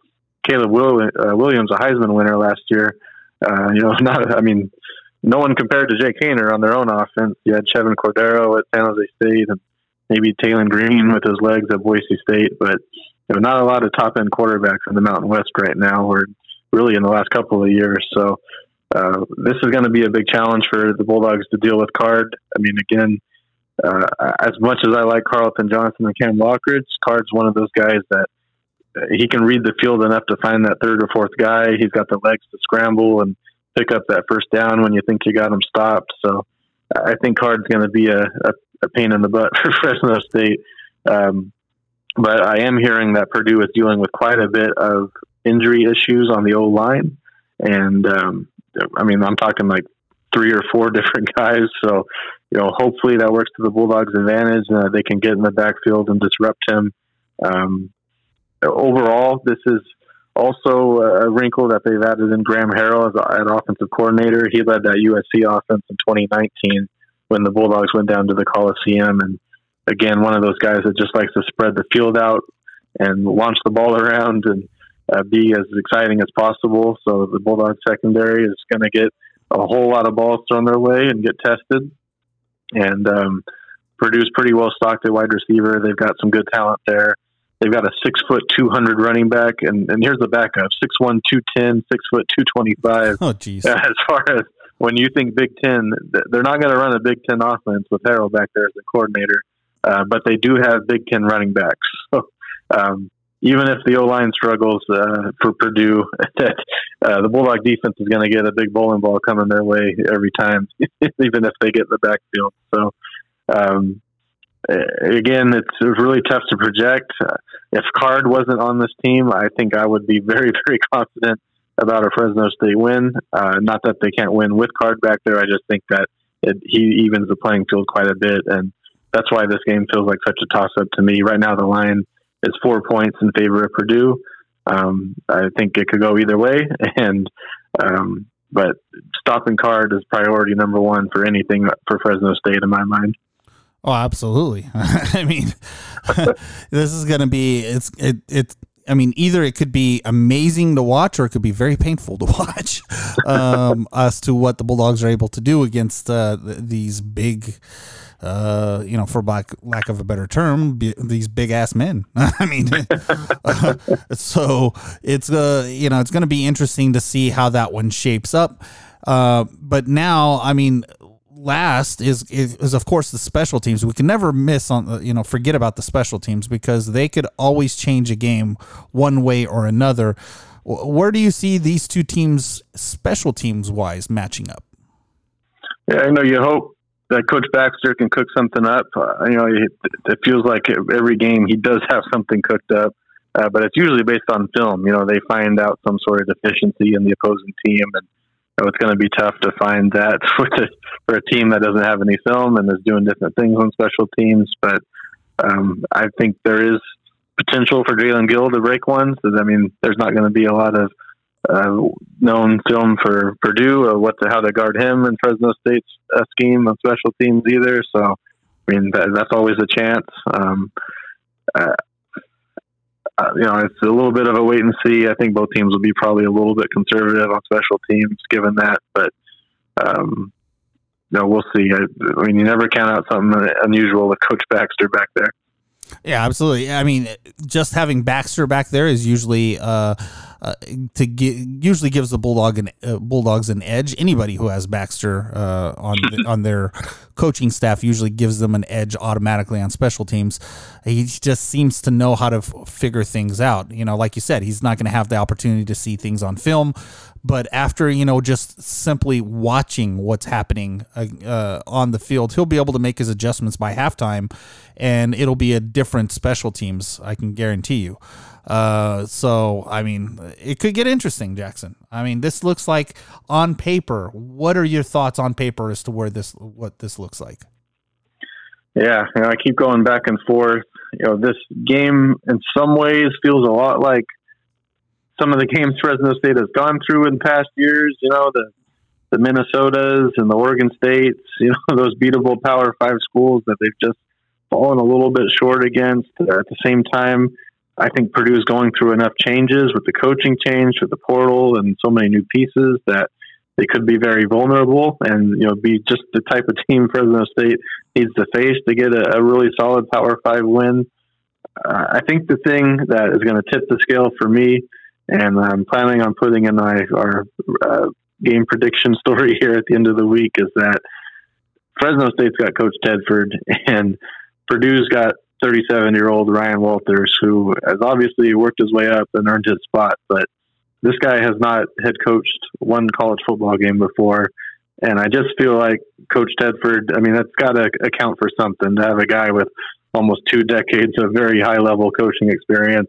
Caleb Will, uh, Williams, a Heisman winner last year. Uh, you know, not, I mean, no one compared to Jake Hayner on their own offense. You had Chevin Cordero at San Jose State and maybe Taylon Green with his legs at Boise State, but you know, not a lot of top end quarterbacks in the Mountain West right now, or really in the last couple of years. So, Uh, this is going to be a big challenge for the Bulldogs to deal with Card. I mean, again, uh, as much as I like Carlton Johnson and Cam Lockridge, Card's one of those guys that uh, he can read the field enough to find that third or fourth guy. He's got the legs to scramble and pick up that first down when you think you got him stopped. So I think Card's going to be a, a, a pain in the butt for Fresno State. Um, but I am hearing that Purdue is dealing with quite a bit of injury issues on the O-line. And, um, I mean, I'm talking like three or four different guys. So, you know, hopefully that works to the Bulldogs' advantage. Uh, they can get in the backfield and disrupt him. Um, overall, this is also a wrinkle that they've added in Graham Harrell as an offensive coordinator. He led that U S C offense in twenty nineteen when the Bulldogs went down to the Coliseum. And again, one of those guys that just likes to spread the field out and launch the ball around and Uh, be as exciting as possible. So the Bulldog secondary is going to get a whole lot of balls thrown their way and get tested. And um, Purdue's pretty well stocked at wide receiver. They've got some good talent there. They've got a six foot two hundred running back, and, and here's the backup: six one two ten, six foot two twenty five. Oh, geez. Uh, as far as when you think Big Ten, they're not going to run a Big Ten offense with Harrell back there as the coordinator, uh, but they do have Big Ten running backs. So. Um, Even if the O-line struggles uh, for Purdue, uh, the Bulldog defense is going to get a big bowling ball coming their way every time, even if they get in the backfield. So, um, again, it's really tough to project. Uh, if Card wasn't on this team, I think I would be very, very confident about a Fresno State win. Uh, not that they can't win with Card back there. I just think that it, he evens the playing field quite a bit, and that's why this game feels like such a toss-up to me. Right now, the line it's four points in favor of Purdue. Um, I think it could go either way. And um, but stopping Card is priority number one for anything for Fresno State in my mind. Oh, absolutely. I mean, this is going to be it's it it I mean, either it could be amazing to watch or it could be very painful to watch um, as to what the Bulldogs are able to do against uh, th- these big, uh, you know, for lack, lack of a better term, b- these big ass men. I mean, uh, so it's, uh, you know, it's going to be interesting to see how that one shapes up. Uh, but now, I mean, last is, is is of course the special teams. We can never miss on you know forget about the special teams because they could always change a game one way or another. Where do you see these two teams special teams wise matching up? Yeah, I know you hope that Coach Baxter can cook something up. Uh, you know, it, it feels like every game he does have something cooked up, uh, but it's usually based on film. You know, they find out some sort of deficiency in the opposing team and. So it's going to be tough to find that for, the, for a team that doesn't have any film and is doing different things on special teams. But um, I think there is potential for Jalen Gill to break one. So, I mean, there's not going to be a lot of uh, known film for Purdue or what to, how to guard him in Fresno State's uh, scheme on special teams either. So, I mean, that, that's always a chance. Um, uh, Uh, you know, it's a little bit of a wait and see. I think both teams will be probably a little bit conservative on special teams, given that. But um, no, we'll see. I, I mean, you never count out something unusual with Coach Baxter back there. Yeah, absolutely. I mean, just having Baxter back there is usually uh, uh, to gi- usually gives the Bulldog an, uh, Bulldogs an edge. Anybody who has Baxter uh, on the, on their coaching staff usually gives them an edge automatically on special teams. He just seems to know how to f- figure things out. You know, like you said, he's not going to have the opportunity to see things on film. But after, you know, just simply watching what's happening uh, on the field, he'll be able to make his adjustments by halftime, and it'll be a different special teams, I can guarantee you. Uh, so, I mean, it could get interesting, Jackson. I mean, this looks like on paper. What are your thoughts on paper as to where this, what this looks like? Yeah, you know, I keep going back and forth. You know, this game in some ways feels a lot like some of the games Fresno State has gone through in past years, you know, the the Minnesotas and the Oregon States, you know, those beatable Power Five schools that they've just fallen a little bit short against. Uh, at the same time, I think Purdue's going through enough changes with the coaching change, with the portal, and so many new pieces that they could be very vulnerable and, you know, be just the type of team Fresno State needs to face to get a, a really solid Power Five win. Uh, I think the thing that is going to tip the scale for me. And I'm planning on putting in my, our uh, game prediction story here at the end of the week is that Fresno State's got Coach Tedford and Purdue's got thirty-seven-year-old Ryan Walters, who has obviously worked his way up and earned his spot. But this guy has not head coached one college football game before. And I just feel like Coach Tedford, I mean, that's got to account for something to have a guy with almost two decades of very high-level coaching experience.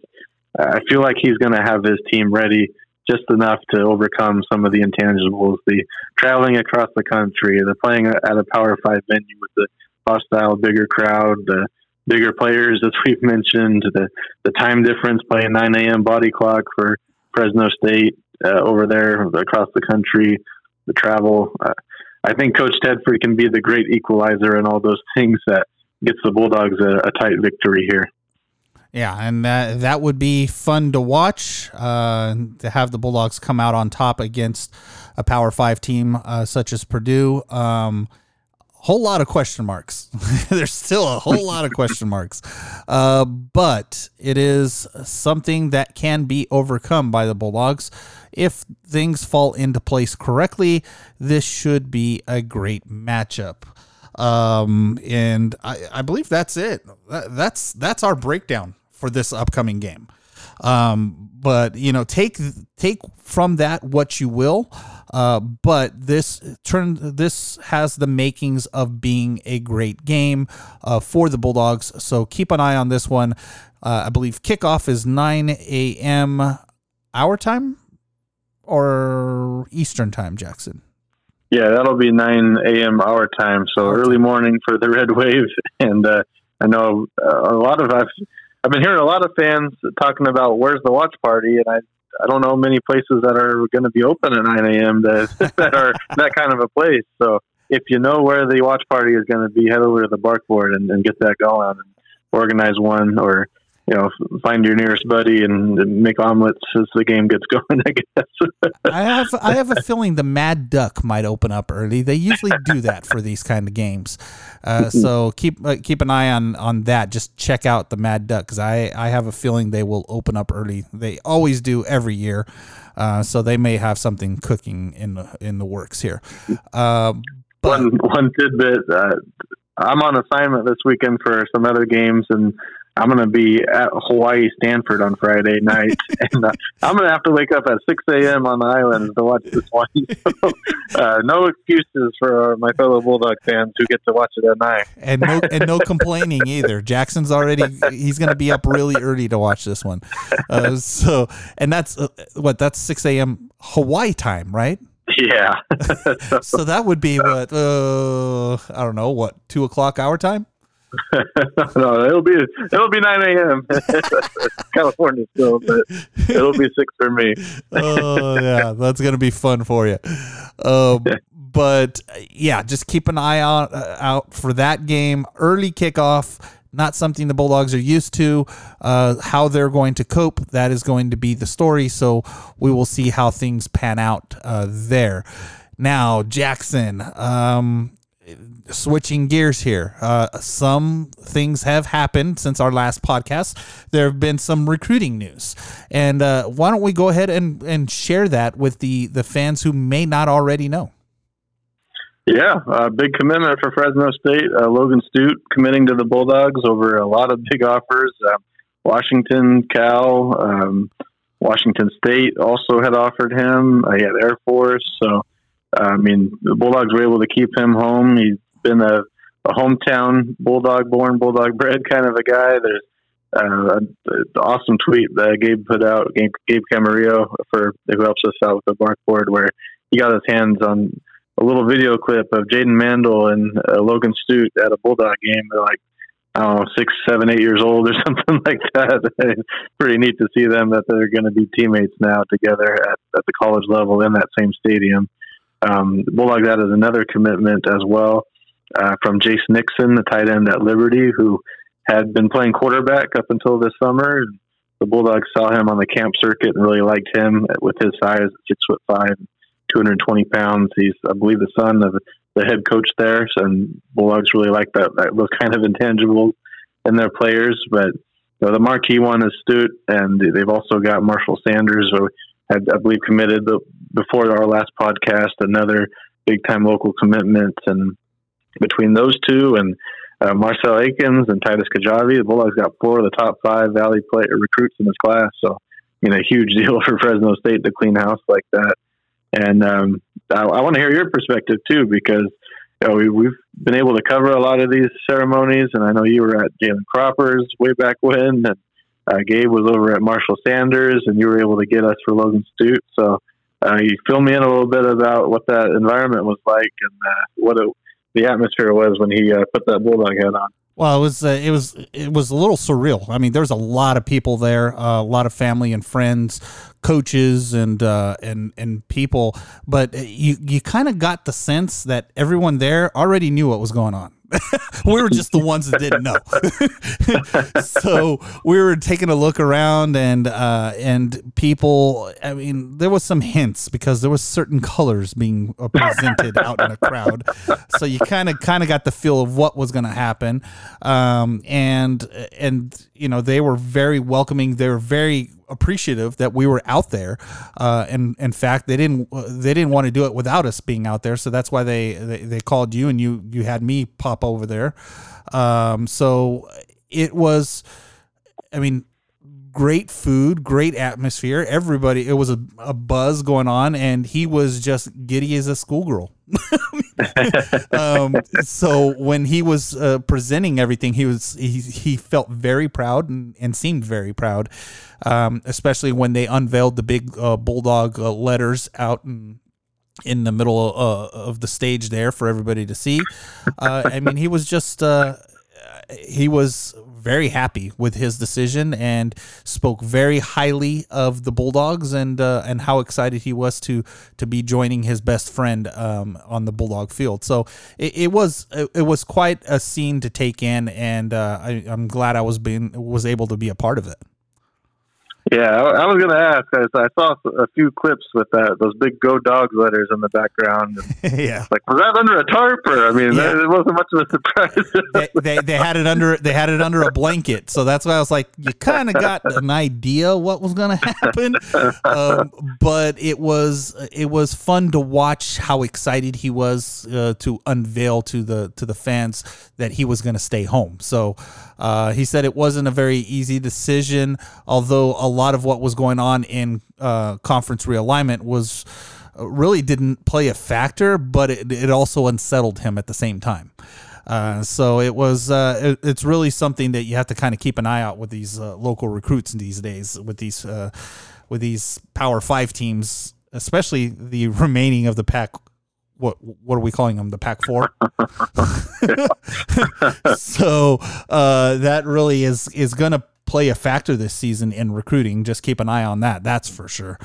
I feel like he's going to have his team ready just enough to overcome some of the intangibles, the traveling across the country, the playing at a Power Five venue with the hostile, bigger crowd, the bigger players, as we've mentioned, the, the time difference, playing nine a.m. body clock for Fresno State uh, over there across the country, the travel. Uh, I think Coach Tedford can be the great equalizer in all those things that gets the Bulldogs a, a tight victory here. Yeah, and that, that would be fun to watch, uh, to have the Bulldogs come out on top against a Power Five team uh, such as Purdue. Um, whole lot of question marks. There's still a whole lot of question marks. Uh, but it is something that can be overcome by the Bulldogs. If things fall into place correctly, this should be a great matchup. Um, and I, I believe that's it. That, that's that's our breakdown for this upcoming game. Um, but, you know, take take from that what you will. Uh, but this turn this has the makings of being a great game uh, for the Bulldogs. So keep an eye on this one. Uh, I believe kickoff is nine a.m. our time or Eastern time, Jackson. Yeah, that'll be nine a.m. our time, so early morning for the Red Wave. And uh, I know a lot of I've, I've been hearing a lot of fans talking about where's the watch party, and I I don't know many places that are going to be open at nine a.m. that that are that kind of a place. So if you know where the watch party is going to be, head over to the Bark Board and, and get that going and organize one, or you know, find your nearest buddy and make omelets as the game gets going, I guess. I have I have a feeling the Mad Duck might open up early. They usually do that for these kind of games. Uh, so keep uh, keep an eye on, on that. Just check out the Mad Duck because I, I have a feeling they will open up early. They always do every year. Uh, so they may have something cooking in the, in the works here. Uh, but, one, one tidbit, uh, I'm on assignment this weekend for some other games, and I'm going to be at Hawaii Stanford on Friday night, and uh, I'm going to have to wake up at six a.m. on the island to watch this one. So, uh, no excuses for my fellow Bulldog fans who get to watch it at nine. And no, and no complaining either. Jackson's already he's going to be up really early to watch this one. Uh, so, and that's uh, what that's six a.m. Hawaii time, right? Yeah. So that would be what uh, I don't know what two o'clock our time. No, it'll be it'll be nine a.m. California still, but it'll be six for me. Oh yeah, that's gonna be fun for you. Um, but yeah, just keep an eye out out for that game. Early kickoff, not something the Bulldogs are used to. Uh, how they're going to cope, that is going to be the story. So we will see how things pan out uh, there. Now, Jackson. Um, Switching gears here. Uh, some things have happened since our last podcast. There have been some recruiting news. And uh, why don't we go ahead and, and share that with the, the fans who may not already know? Yeah, uh, big commitment for Fresno State. Uh, Logan Stute committing to the Bulldogs over a lot of big offers. Uh, Washington, Cal, um, Washington State also had offered him. Uh, he had Air Force, so... I mean, the Bulldogs were able to keep him home. He's been a, a hometown Bulldog-born, Bulldog-bred kind of a guy. There's uh, an awesome tweet that Gabe put out, Gabe, Gabe Camarillo, for, who helps us out with the Bark Board, where he got his hands on a little video clip of Jaden Mandel and uh, Logan Stute at a Bulldog game. They're like, I don't know, six, seven, eight years old or something like that. Pretty neat to see them, that they're going to be teammates now together at, at the college level in that same stadium. Um, Bulldog, that is another commitment as well uh, from Jace Nixon, the tight end at Liberty, who had been playing quarterback up until this summer. The Bulldogs saw him on the camp circuit and really liked him with his size, six foot five, two hundred twenty pounds. He's, I believe, the son of the head coach there, so, and Bulldogs really like that, that those kind of intangibles in their players. But you know, the marquee one is Stute, and they've also got Marshall Sanders, who had, I believe, committed the, before our last podcast, another big-time local commitment. And between those two and uh, Marcel Akins and Titus Kajabi, the Bulldogs got four of the top five Valley play- recruits in this class. So, you know, huge deal for Fresno State to clean house like that. And um, I, I want to hear your perspective, too, because you know, we, we've been able to cover a lot of these ceremonies. And I know you were at Jalen Cropper's way back when, and uh, Gabe was over at Marshall Sanders, and you were able to get us for Logan Stute. So, Uh, you fill me in a little bit about what that environment was like and uh, what it, the atmosphere was when he uh, put that Bulldog hat on. Well, it was uh, it was it was a little surreal. I mean, there's a lot of people there, uh, a lot of family and friends, coaches and uh, and and people. But you you kind of got the sense that everyone there already knew what was going on. We were just the ones that didn't know. So we were taking a look around, and uh, and people, I mean, there was some hints because there was certain colors being presented out in a crowd. So you kind of kind of got the feel of what was going to happen. Um, and, and you know, they were very welcoming. They were very appreciative that we were out there. Uh, and in fact, they didn't, they didn't want to do it without us being out there. So that's why they, they, they called you, and you, you had me pop over there. Um, so it was, I mean, great food, great atmosphere. Everybody, it was a, a buzz going on, and he was just giddy as a schoolgirl. um, so when he was uh, presenting everything, he was he, he felt very proud and, and seemed very proud, um, especially when they unveiled the big uh, Bulldog uh, letters out in, in the middle uh, of the stage there for everybody to see. Uh, I mean, he was just uh, he was very happy with his decision and spoke very highly of the Bulldogs and uh, and how excited he was to to be joining his best friend um, on the Bulldog field. So it, it was it was quite a scene to take in, and uh, I, I'm glad I was being was able to be a part of it. Yeah, I, I was going to ask. I, I saw a few clips with that, those big "Go Dogs" letters in the background. And yeah, like was that under a tarp? Or I mean, yeah. It wasn't much of a surprise. they, they they had it under they had it under a blanket, so that's why I was like, you kind of got an idea what was going to happen. Um, but it was it was fun to watch how excited he was uh, to unveil to the to the fans that he was going to stay home. So uh, he said it wasn't a very easy decision, although a lot of what was going on in uh, conference realignment was uh, really didn't play a factor, but it, it also unsettled him at the same time. Uh, so it was uh, it, it's really something that you have to kind of keep an eye out with these uh, local recruits these days, with these uh, with these Power Five teams, especially the remaining of the Pac. What what are we calling them? The Pac Four. so uh, that really is is going to play a factor this season in recruiting. Just keep an eye on that. That's for sure.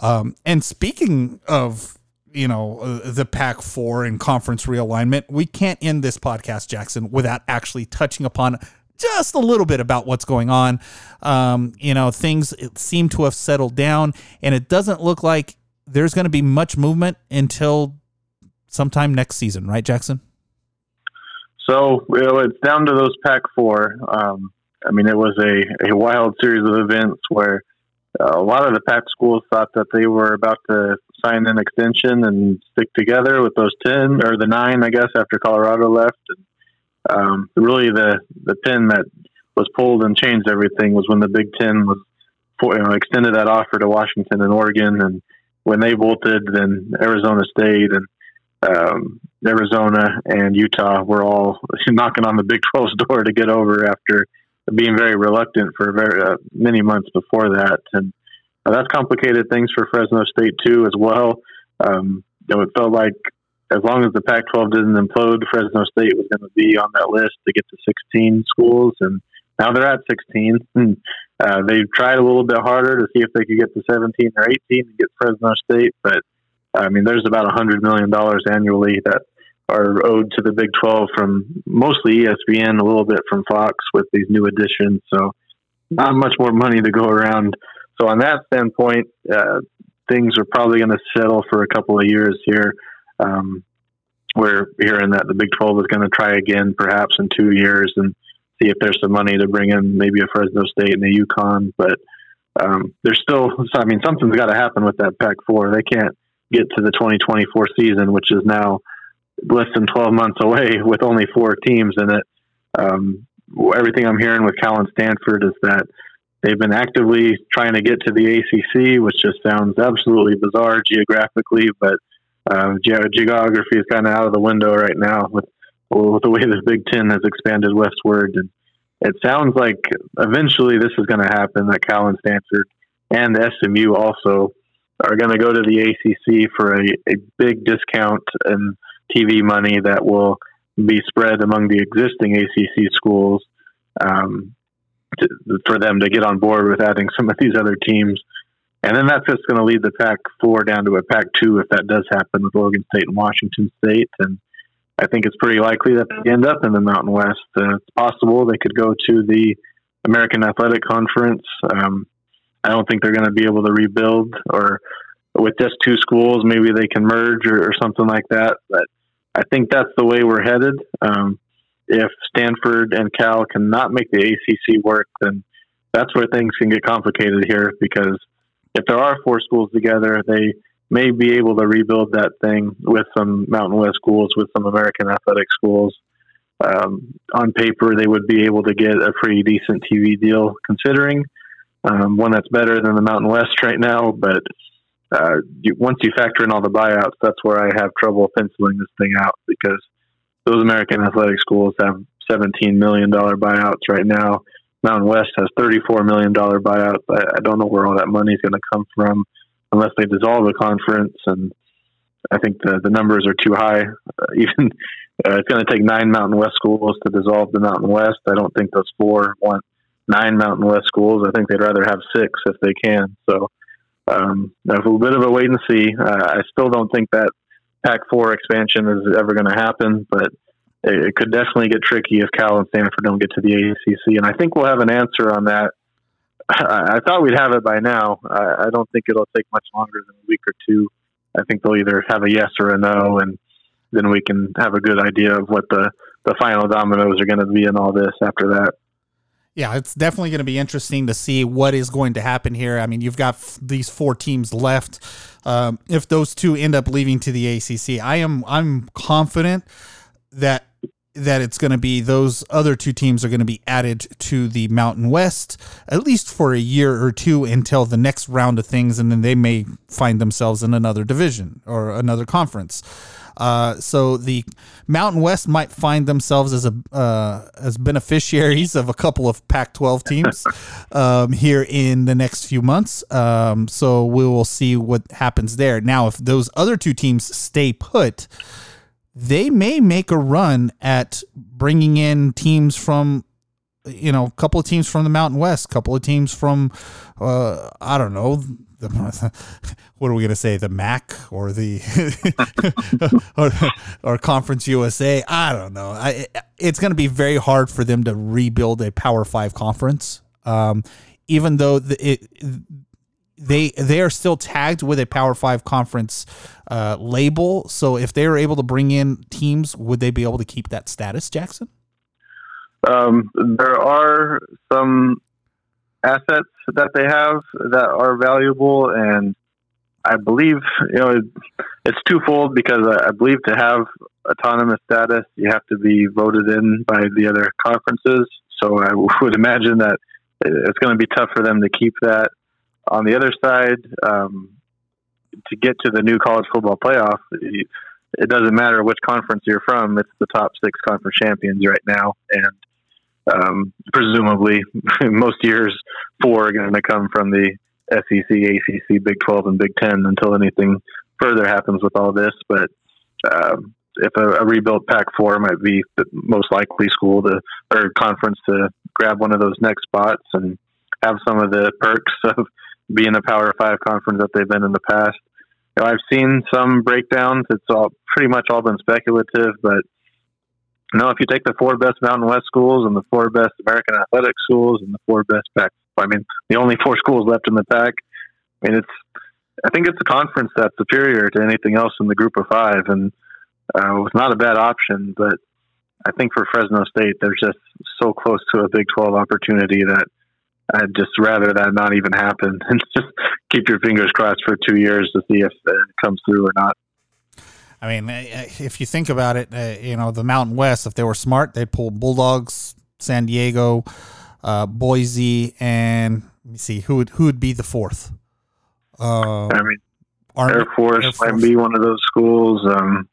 Um, and speaking of, you know, uh, the Pac Four and conference realignment, we can't end this podcast, Jackson, without actually touching upon just a little bit about what's going on. Um, you know, things seem to have settled down, and it doesn't look like there's going to be much movement until sometime next season. Right, Jackson? So you know, it's down to those Pac Four. Um, I mean, it was a, a wild series of events where uh, a lot of the Pac schools thought that they were about to sign an extension and stick together with those ten or the nine, I guess, after Colorado left. And, um, really, the, the pin that was pulled and changed everything was when the Big Ten was for, you know, extended that offer to Washington and Oregon. And when they bolted, then Arizona State and um, Arizona and Utah were all knocking on the Big twelve's door to get over after being very reluctant for very, uh, many months before that. And uh, that's complicated things for Fresno State too, as well. Um, you know, it felt like as long as the Pac twelve didn't implode, Fresno State was going to be on that list to get to sixteen schools. And now they're at sixteen. And, uh, they've tried a little bit harder to see if they could get to seventeen or eighteen and get Fresno State. But I mean, there's about a hundred million dollars annually that are owed to the Big twelve from mostly E S P N, a little bit from Fox with these new additions. So not much more money to go around. So on that standpoint, uh, things are probably going to settle for a couple of years here. Um, we're hearing that the Big twelve is going to try again, perhaps in two years and see if there's some money to bring in maybe a Fresno State and a UConn. But um, there's still, I mean, something's got to happen with that Pac four. They can't get to the twenty twenty-four season, which is now less than twelve months away with only four teams in it. Um, everything I'm hearing with Cal and Stanford is that they've been actively trying to get to the A C C, which just sounds absolutely bizarre geographically, but uh, ge- geography is kind of out of the window right now with, with the way the Big Ten has expanded westward. And it sounds like eventually this is going to happen, that Cal and Stanford and S M U also are going to go to the A C C for a, a big discount and T V money that will be spread among the existing A C C schools um, to, for them to get on board with adding some of these other teams. And then that's just going to lead the Pac four down to a Pac two if that does happen with Oregon State and Washington State. And I think it's pretty likely that they end up in the Mountain West. Uh, it's possible they could go to the American Athletic Conference. Um, I don't think they're going to be able to rebuild or with just two schools, maybe they can merge or, or something like that. But I think that's the way we're headed. Um, if Stanford and Cal cannot make the A C C work, then that's where things can get complicated here, because if there are four schools together, they may be able to rebuild that thing with some Mountain West schools, with some American Athletic schools. Um, on paper, they would be able to get a pretty decent T V deal, considering um, one that's better than the Mountain West right now. But Uh, you, once you factor in all the buyouts, that's where I have trouble penciling this thing out, because those American Athletic schools have seventeen million dollars buyouts right now. Mountain West has thirty-four million dollars buyouts. I, I don't know where all that money is going to come from unless they dissolve the conference, and I think the, the numbers are too high even uh, it's going to take nine Mountain West schools to dissolve the Mountain West. I don't think those four want nine Mountain West schools. I think they'd rather have six if they can. So um, a little bit of a wait and see. Uh, I still don't think that Pac four expansion is ever going to happen, but it, it could definitely get tricky if Cal and Stanford don't get to the A C C. And I think we'll have an answer on that. I thought we'd have it by now. I don't think it'll take much longer than a week or two. I think they'll either have a yes or a no, and then we can have a good idea of what the, the final dominoes are going to be in all this after that. Yeah, it's definitely going to be interesting to see what is going to happen here. I mean, you've got f- these four teams left. Um, if those two end up leaving to the A C C, I am I'm confident that that it's going to be those other two teams are going to be added to the Mountain West, at least for a year or two until the next round of things, and then they may find themselves in another division or another conference. Uh, so the Mountain West might find themselves as a uh, as beneficiaries of a couple of Pac twelve teams um, here in the next few months. Um, so we will see what happens there. Now, if those other two teams stay put, they may make a run at bringing in teams from, you know, a couple of teams from the Mountain West, a couple of teams from, uh, I don't know, the, what are we going to say, the MAC or the or, or Conference U S A? I don't know. I, it's going to be very hard for them to rebuild a Power Five conference, um, even though the, it, they they are still tagged with a Power Five conference uh, label. So if they were able to bring in teams, would they be able to keep that status, Jackson? Um, there are some assets that they have that are valuable, and I believe, you know, it, it's twofold because I, I believe to have autonomous status, you have to be voted in by the other conferences. So I would imagine that it's going to be tough for them to keep that. On the other side, um, to get to the new college football playoff, it doesn't matter which conference you're from. It's the top six conference champions right now. And um, presumably most years four are going to come from the S E C, A C C, Big twelve, and Big ten until anything further happens with all this. But um, if a, a rebuilt Pac four might be the most likely school to or conference to grab one of those next spots and have some of the perks of being a Power Five conference that they've been in the past. You know, I've seen some breakdowns. It's all pretty much all been speculative, but you know, if you take the four best Mountain West schools and the four best American Athletic schools and the four best Pac, I mean, the only four schools left in the Pac. I mean, it's I think it's a conference that's superior to anything else in the Group of Five, and uh, it's not a bad option. But I think for Fresno State, they're just so close to a Big twelve opportunity that I'd just rather that not even happen and just keep your fingers crossed for two years to see if it comes through or not. I mean, if you think about it, uh, you know, the Mountain West, if they were smart, they'd pull Bulldogs, San Diego, uh, Boise, and let me see, who would who would be the fourth? Uh, I mean, Army, Air, Force Air Force might be one of those schools. Um,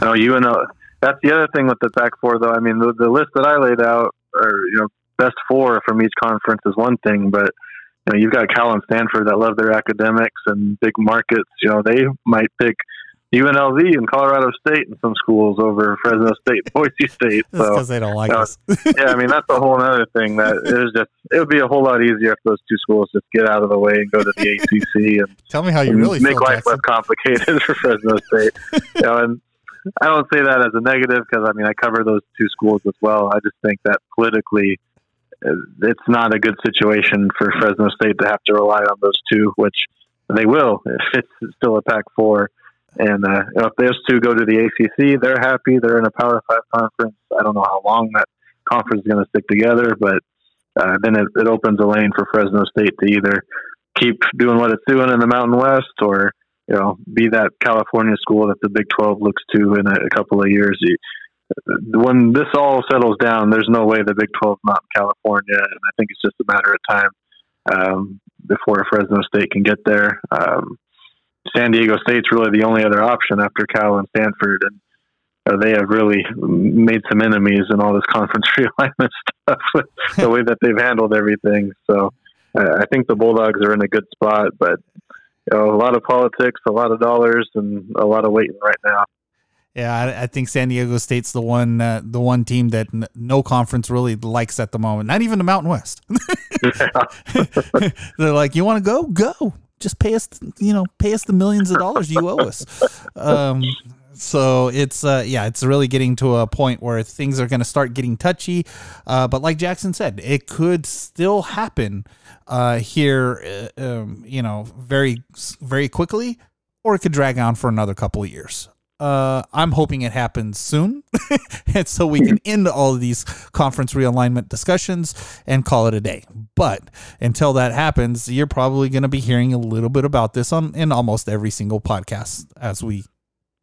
no, U N L. That's the other thing with the Pac four, though. I mean, the, the list that I laid out, or you know, best four from each conference is one thing, but you know, you've got Cal and Stanford that love their academics and big markets. You know, they might pick U N L V and Colorado State and some schools over Fresno State, Boise State. So because they don't like you know, us. Yeah, I mean that's a whole other thing. That is just it would be a whole lot easier if those two schools just get out of the way and go to the A C C. And tell me how you really make feel, life Jackson. Less complicated for Fresno State. You know, and I don't say that as a negative because I mean I cover those two schools as well. I just think that politically, it's not a good situation for Fresno State to have to rely on those two, which they will if it's still a Pac four. And uh, if those two go to the A C C, they're happy. They're in a Power Five conference. I don't know how long that conference is going to stick together, but uh, then it, it opens a lane for Fresno State to either keep doing what it's doing in the Mountain West or, you know, be that California school that the Big twelve looks to in a, a couple of years. You, When this all settles down, there's no way the Big twelve is not in California, and I think it's just a matter of time um, before Fresno State can get there. Um, San Diego State's really the only other option after Cal and Stanford, and uh, they have really made some enemies in all this conference realignment stuff with the way that they've handled everything. So uh, I think the Bulldogs are in a good spot, but you know, a lot of politics, a lot of dollars, and a lot of waiting right now. Yeah, I, I think San Diego State's the one, uh, the one team that n- no conference really likes at the moment. Not even the Mountain West. They're like, you want to go? Go. Just pay us, you know, pay us the millions of dollars you owe us. Um, so it's, uh, yeah, it's really getting to a point where things are going to start getting touchy. Uh, but like Jackson said, it could still happen uh, here, uh, um, you know, very, very quickly, or it could drag on for another couple of years. Uh, I'm hoping it happens soon, and so we can end all of these conference realignment discussions and call it a day. But until that happens, you're probably going to be hearing a little bit about this on in almost every single podcast, as we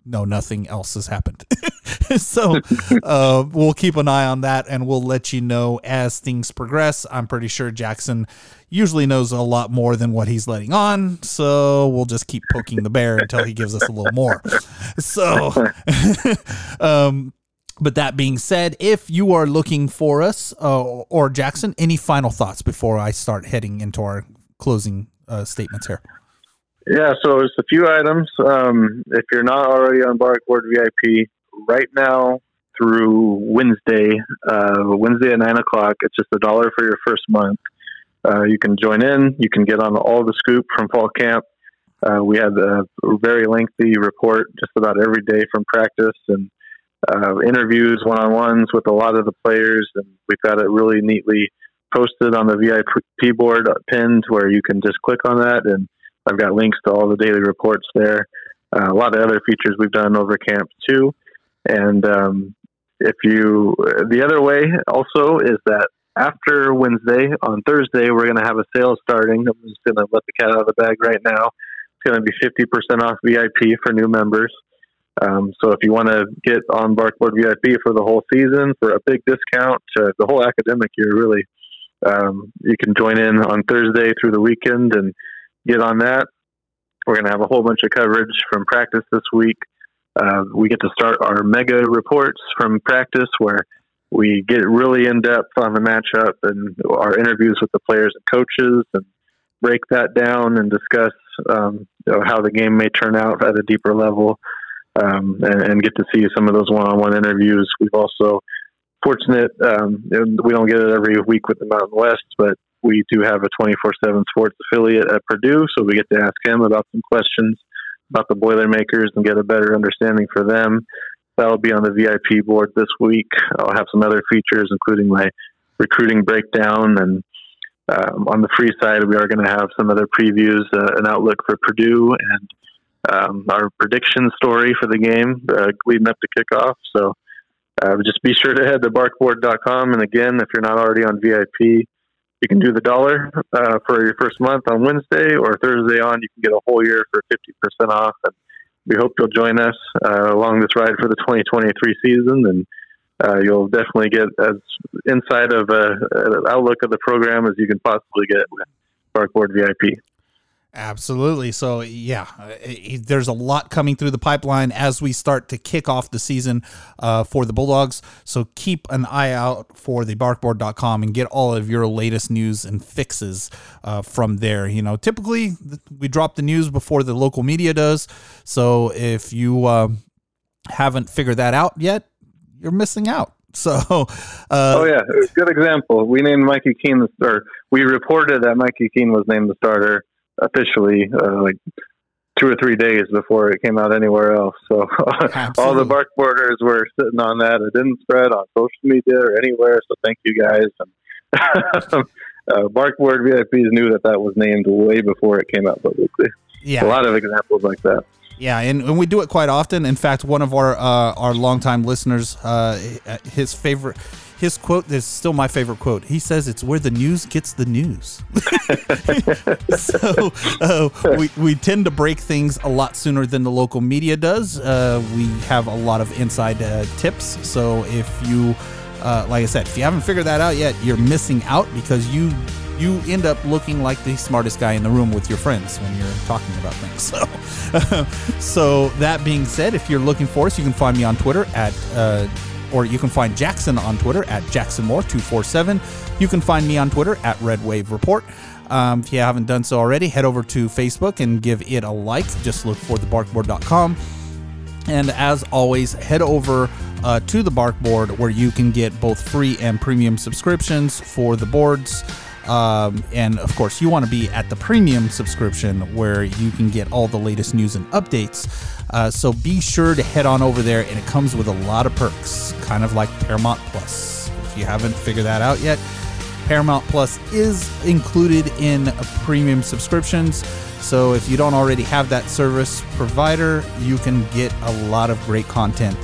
know nothing else has happened. So uh, we'll keep an eye on that, and we'll let you know as things progress. I'm pretty sure Jackson usually knows a lot more than what he's letting on, so we'll just keep poking the bear until he gives us a little more. So, um, but that being said, if you are looking for us uh, or Jackson, any final thoughts before I start heading into our closing uh, statements here? Yeah, so there's a few items. Um, if you're not already on BarkBoard V I P right now through Wednesday, uh, Wednesday at nine o'clock, it's just a dollar for your first month. Uh, you can join in. You can get on all the scoop from fall camp. Uh, we had a very lengthy report just about every day from practice and uh, interviews, one-on-ones with a lot of the players. And we've got it really neatly posted on the V I P board, pinned, where you can just click on that. And I've got links to all the daily reports there. Uh, a lot of other features we've done over camp too. And um, if you, the other way also is that after Wednesday, on Thursday, we're going to have a sale starting. I'm just going to let the cat out of the bag right now. It's going to be fifty percent off V I P for new members. Um, so if you want to get on BarkBoard V I P for the whole season for a big discount to the whole academic year, really, um, you can join in on Thursday through the weekend and get on that. We're going to have a whole bunch of coverage from practice this week. Uh, we get to start our mega reports from practice where we get really in-depth on the matchup and our interviews with the players and coaches and break that down and discuss um, you know, how the game may turn out at a deeper level um, and, and get to see some of those one-on-one interviews. We've also fortunate, um, we don't get it every week with the Mountain West, but we do have a twenty-four seven sports affiliate at Purdue, so we get to ask him about some questions about the Boilermakers and get a better understanding for them. That'll be on the V I P board this week. I'll have some other features, including my recruiting breakdown. And um, on the free side, we are going to have some other previews, uh, an outlook for Purdue, and um, our prediction story for the game uh, leading up to kickoff. So uh, just be sure to head to bark board dot com. And again, if you're not already on V I P, you can do the dollar uh, for your first month on Wednesday, or Thursday on, you can get a whole year for fifty percent off. And we hope you'll join us uh, along this ride for the twenty twenty-three season, and uh, you'll definitely get as inside of a, an outlook of the program as you can possibly get with BarkBoard V I P. Absolutely. So, yeah, there's a lot coming through the pipeline as we start to kick off the season uh, for the Bulldogs. So keep an eye out for the bark board dot com and get all of your latest news and fixes uh, from there. You know, typically we drop the news before the local media does. So if you uh, haven't figured that out yet, you're missing out. So, uh, oh yeah, good example. We named Mikey Keene the starter. We reported that Mikey Keene was named the starter officially uh, like two or three days before it came out anywhere else. So all the BarkBoarders were sitting on that. It didn't spread on social media or anywhere. So thank you guys. And, uh, BarkBoard V I Ps knew that that was named way before it came out publicly. Yeah. A lot of examples like that. Yeah, and, and we do it quite often. In fact, one of our uh, our longtime listeners, uh, his favorite, his quote is still my favorite quote. He says, "It's where the news gets the news." So uh, we we tend to break things a lot sooner than the local media does. Uh, we have a lot of inside uh, tips. So if you, uh, like I said, if you haven't figured that out yet, you're missing out, because you. you end up looking like the smartest guy in the room with your friends when you're talking about things. So, uh, so that being said, if you're looking for us, you can find me on Twitter at, uh, or you can find Jackson on Twitter at Jackson Moore two forty-seven. You can find me on Twitter at Red Wave Report. Um, if you haven't done so already, head over to Facebook and give it a like. Just look for the bark board dot com. And as always, head over uh, to the Bark Board, where you can get both free and premium subscriptions for the boards. Um, and of course, you want to be at the premium subscription, where you can get all the latest news and updates. Uh, so be sure to head on over there, and it comes with a lot of perks, kind of like Paramount Plus. If you haven't figured that out yet, Paramount Plus is included in premium subscriptions. So if you don't already have that service provider, you can get a lot of great content.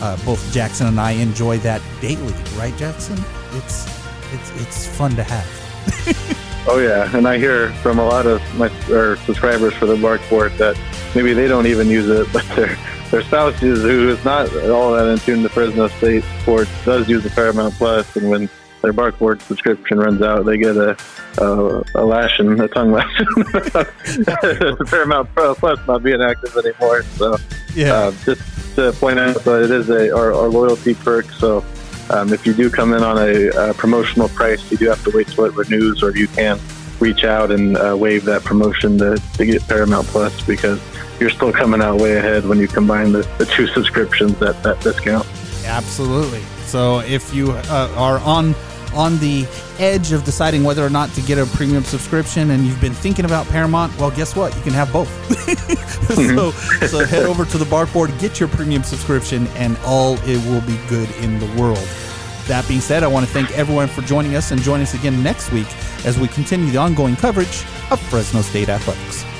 Uh, both Jackson and I enjoy that daily, right, Jackson? It's it's it's fun to have. Oh yeah, and I hear from a lot of my or subscribers for the Bark Board that maybe they don't even use it, but their their spouse, who is not all that in tune to Fresno State sports, does use the Paramount Plus, and when their Bark Board subscription runs out, they get a a, a lashing, a tongue lashing. Paramount Plus not being active anymore. So, yeah, uh, just to point out that it is a our, our loyalty perk. So, um, if you do come in on a, a promotional price, you do have to wait till it renews, or you can reach out and uh, waive that promotion to, to get Paramount Plus, because you're still coming out way ahead when you combine the, the two subscriptions at that discount. Absolutely. So if you uh, are on on the edge of deciding whether or not to get a premium subscription, and you've been thinking about Paramount, well, guess what? You can have both. so, so head over to the Bark Board, get your premium subscription, and all it will be good in the world. That being said, I want to thank everyone for joining us, and join us again next week as we continue the ongoing coverage of Fresno State athletics.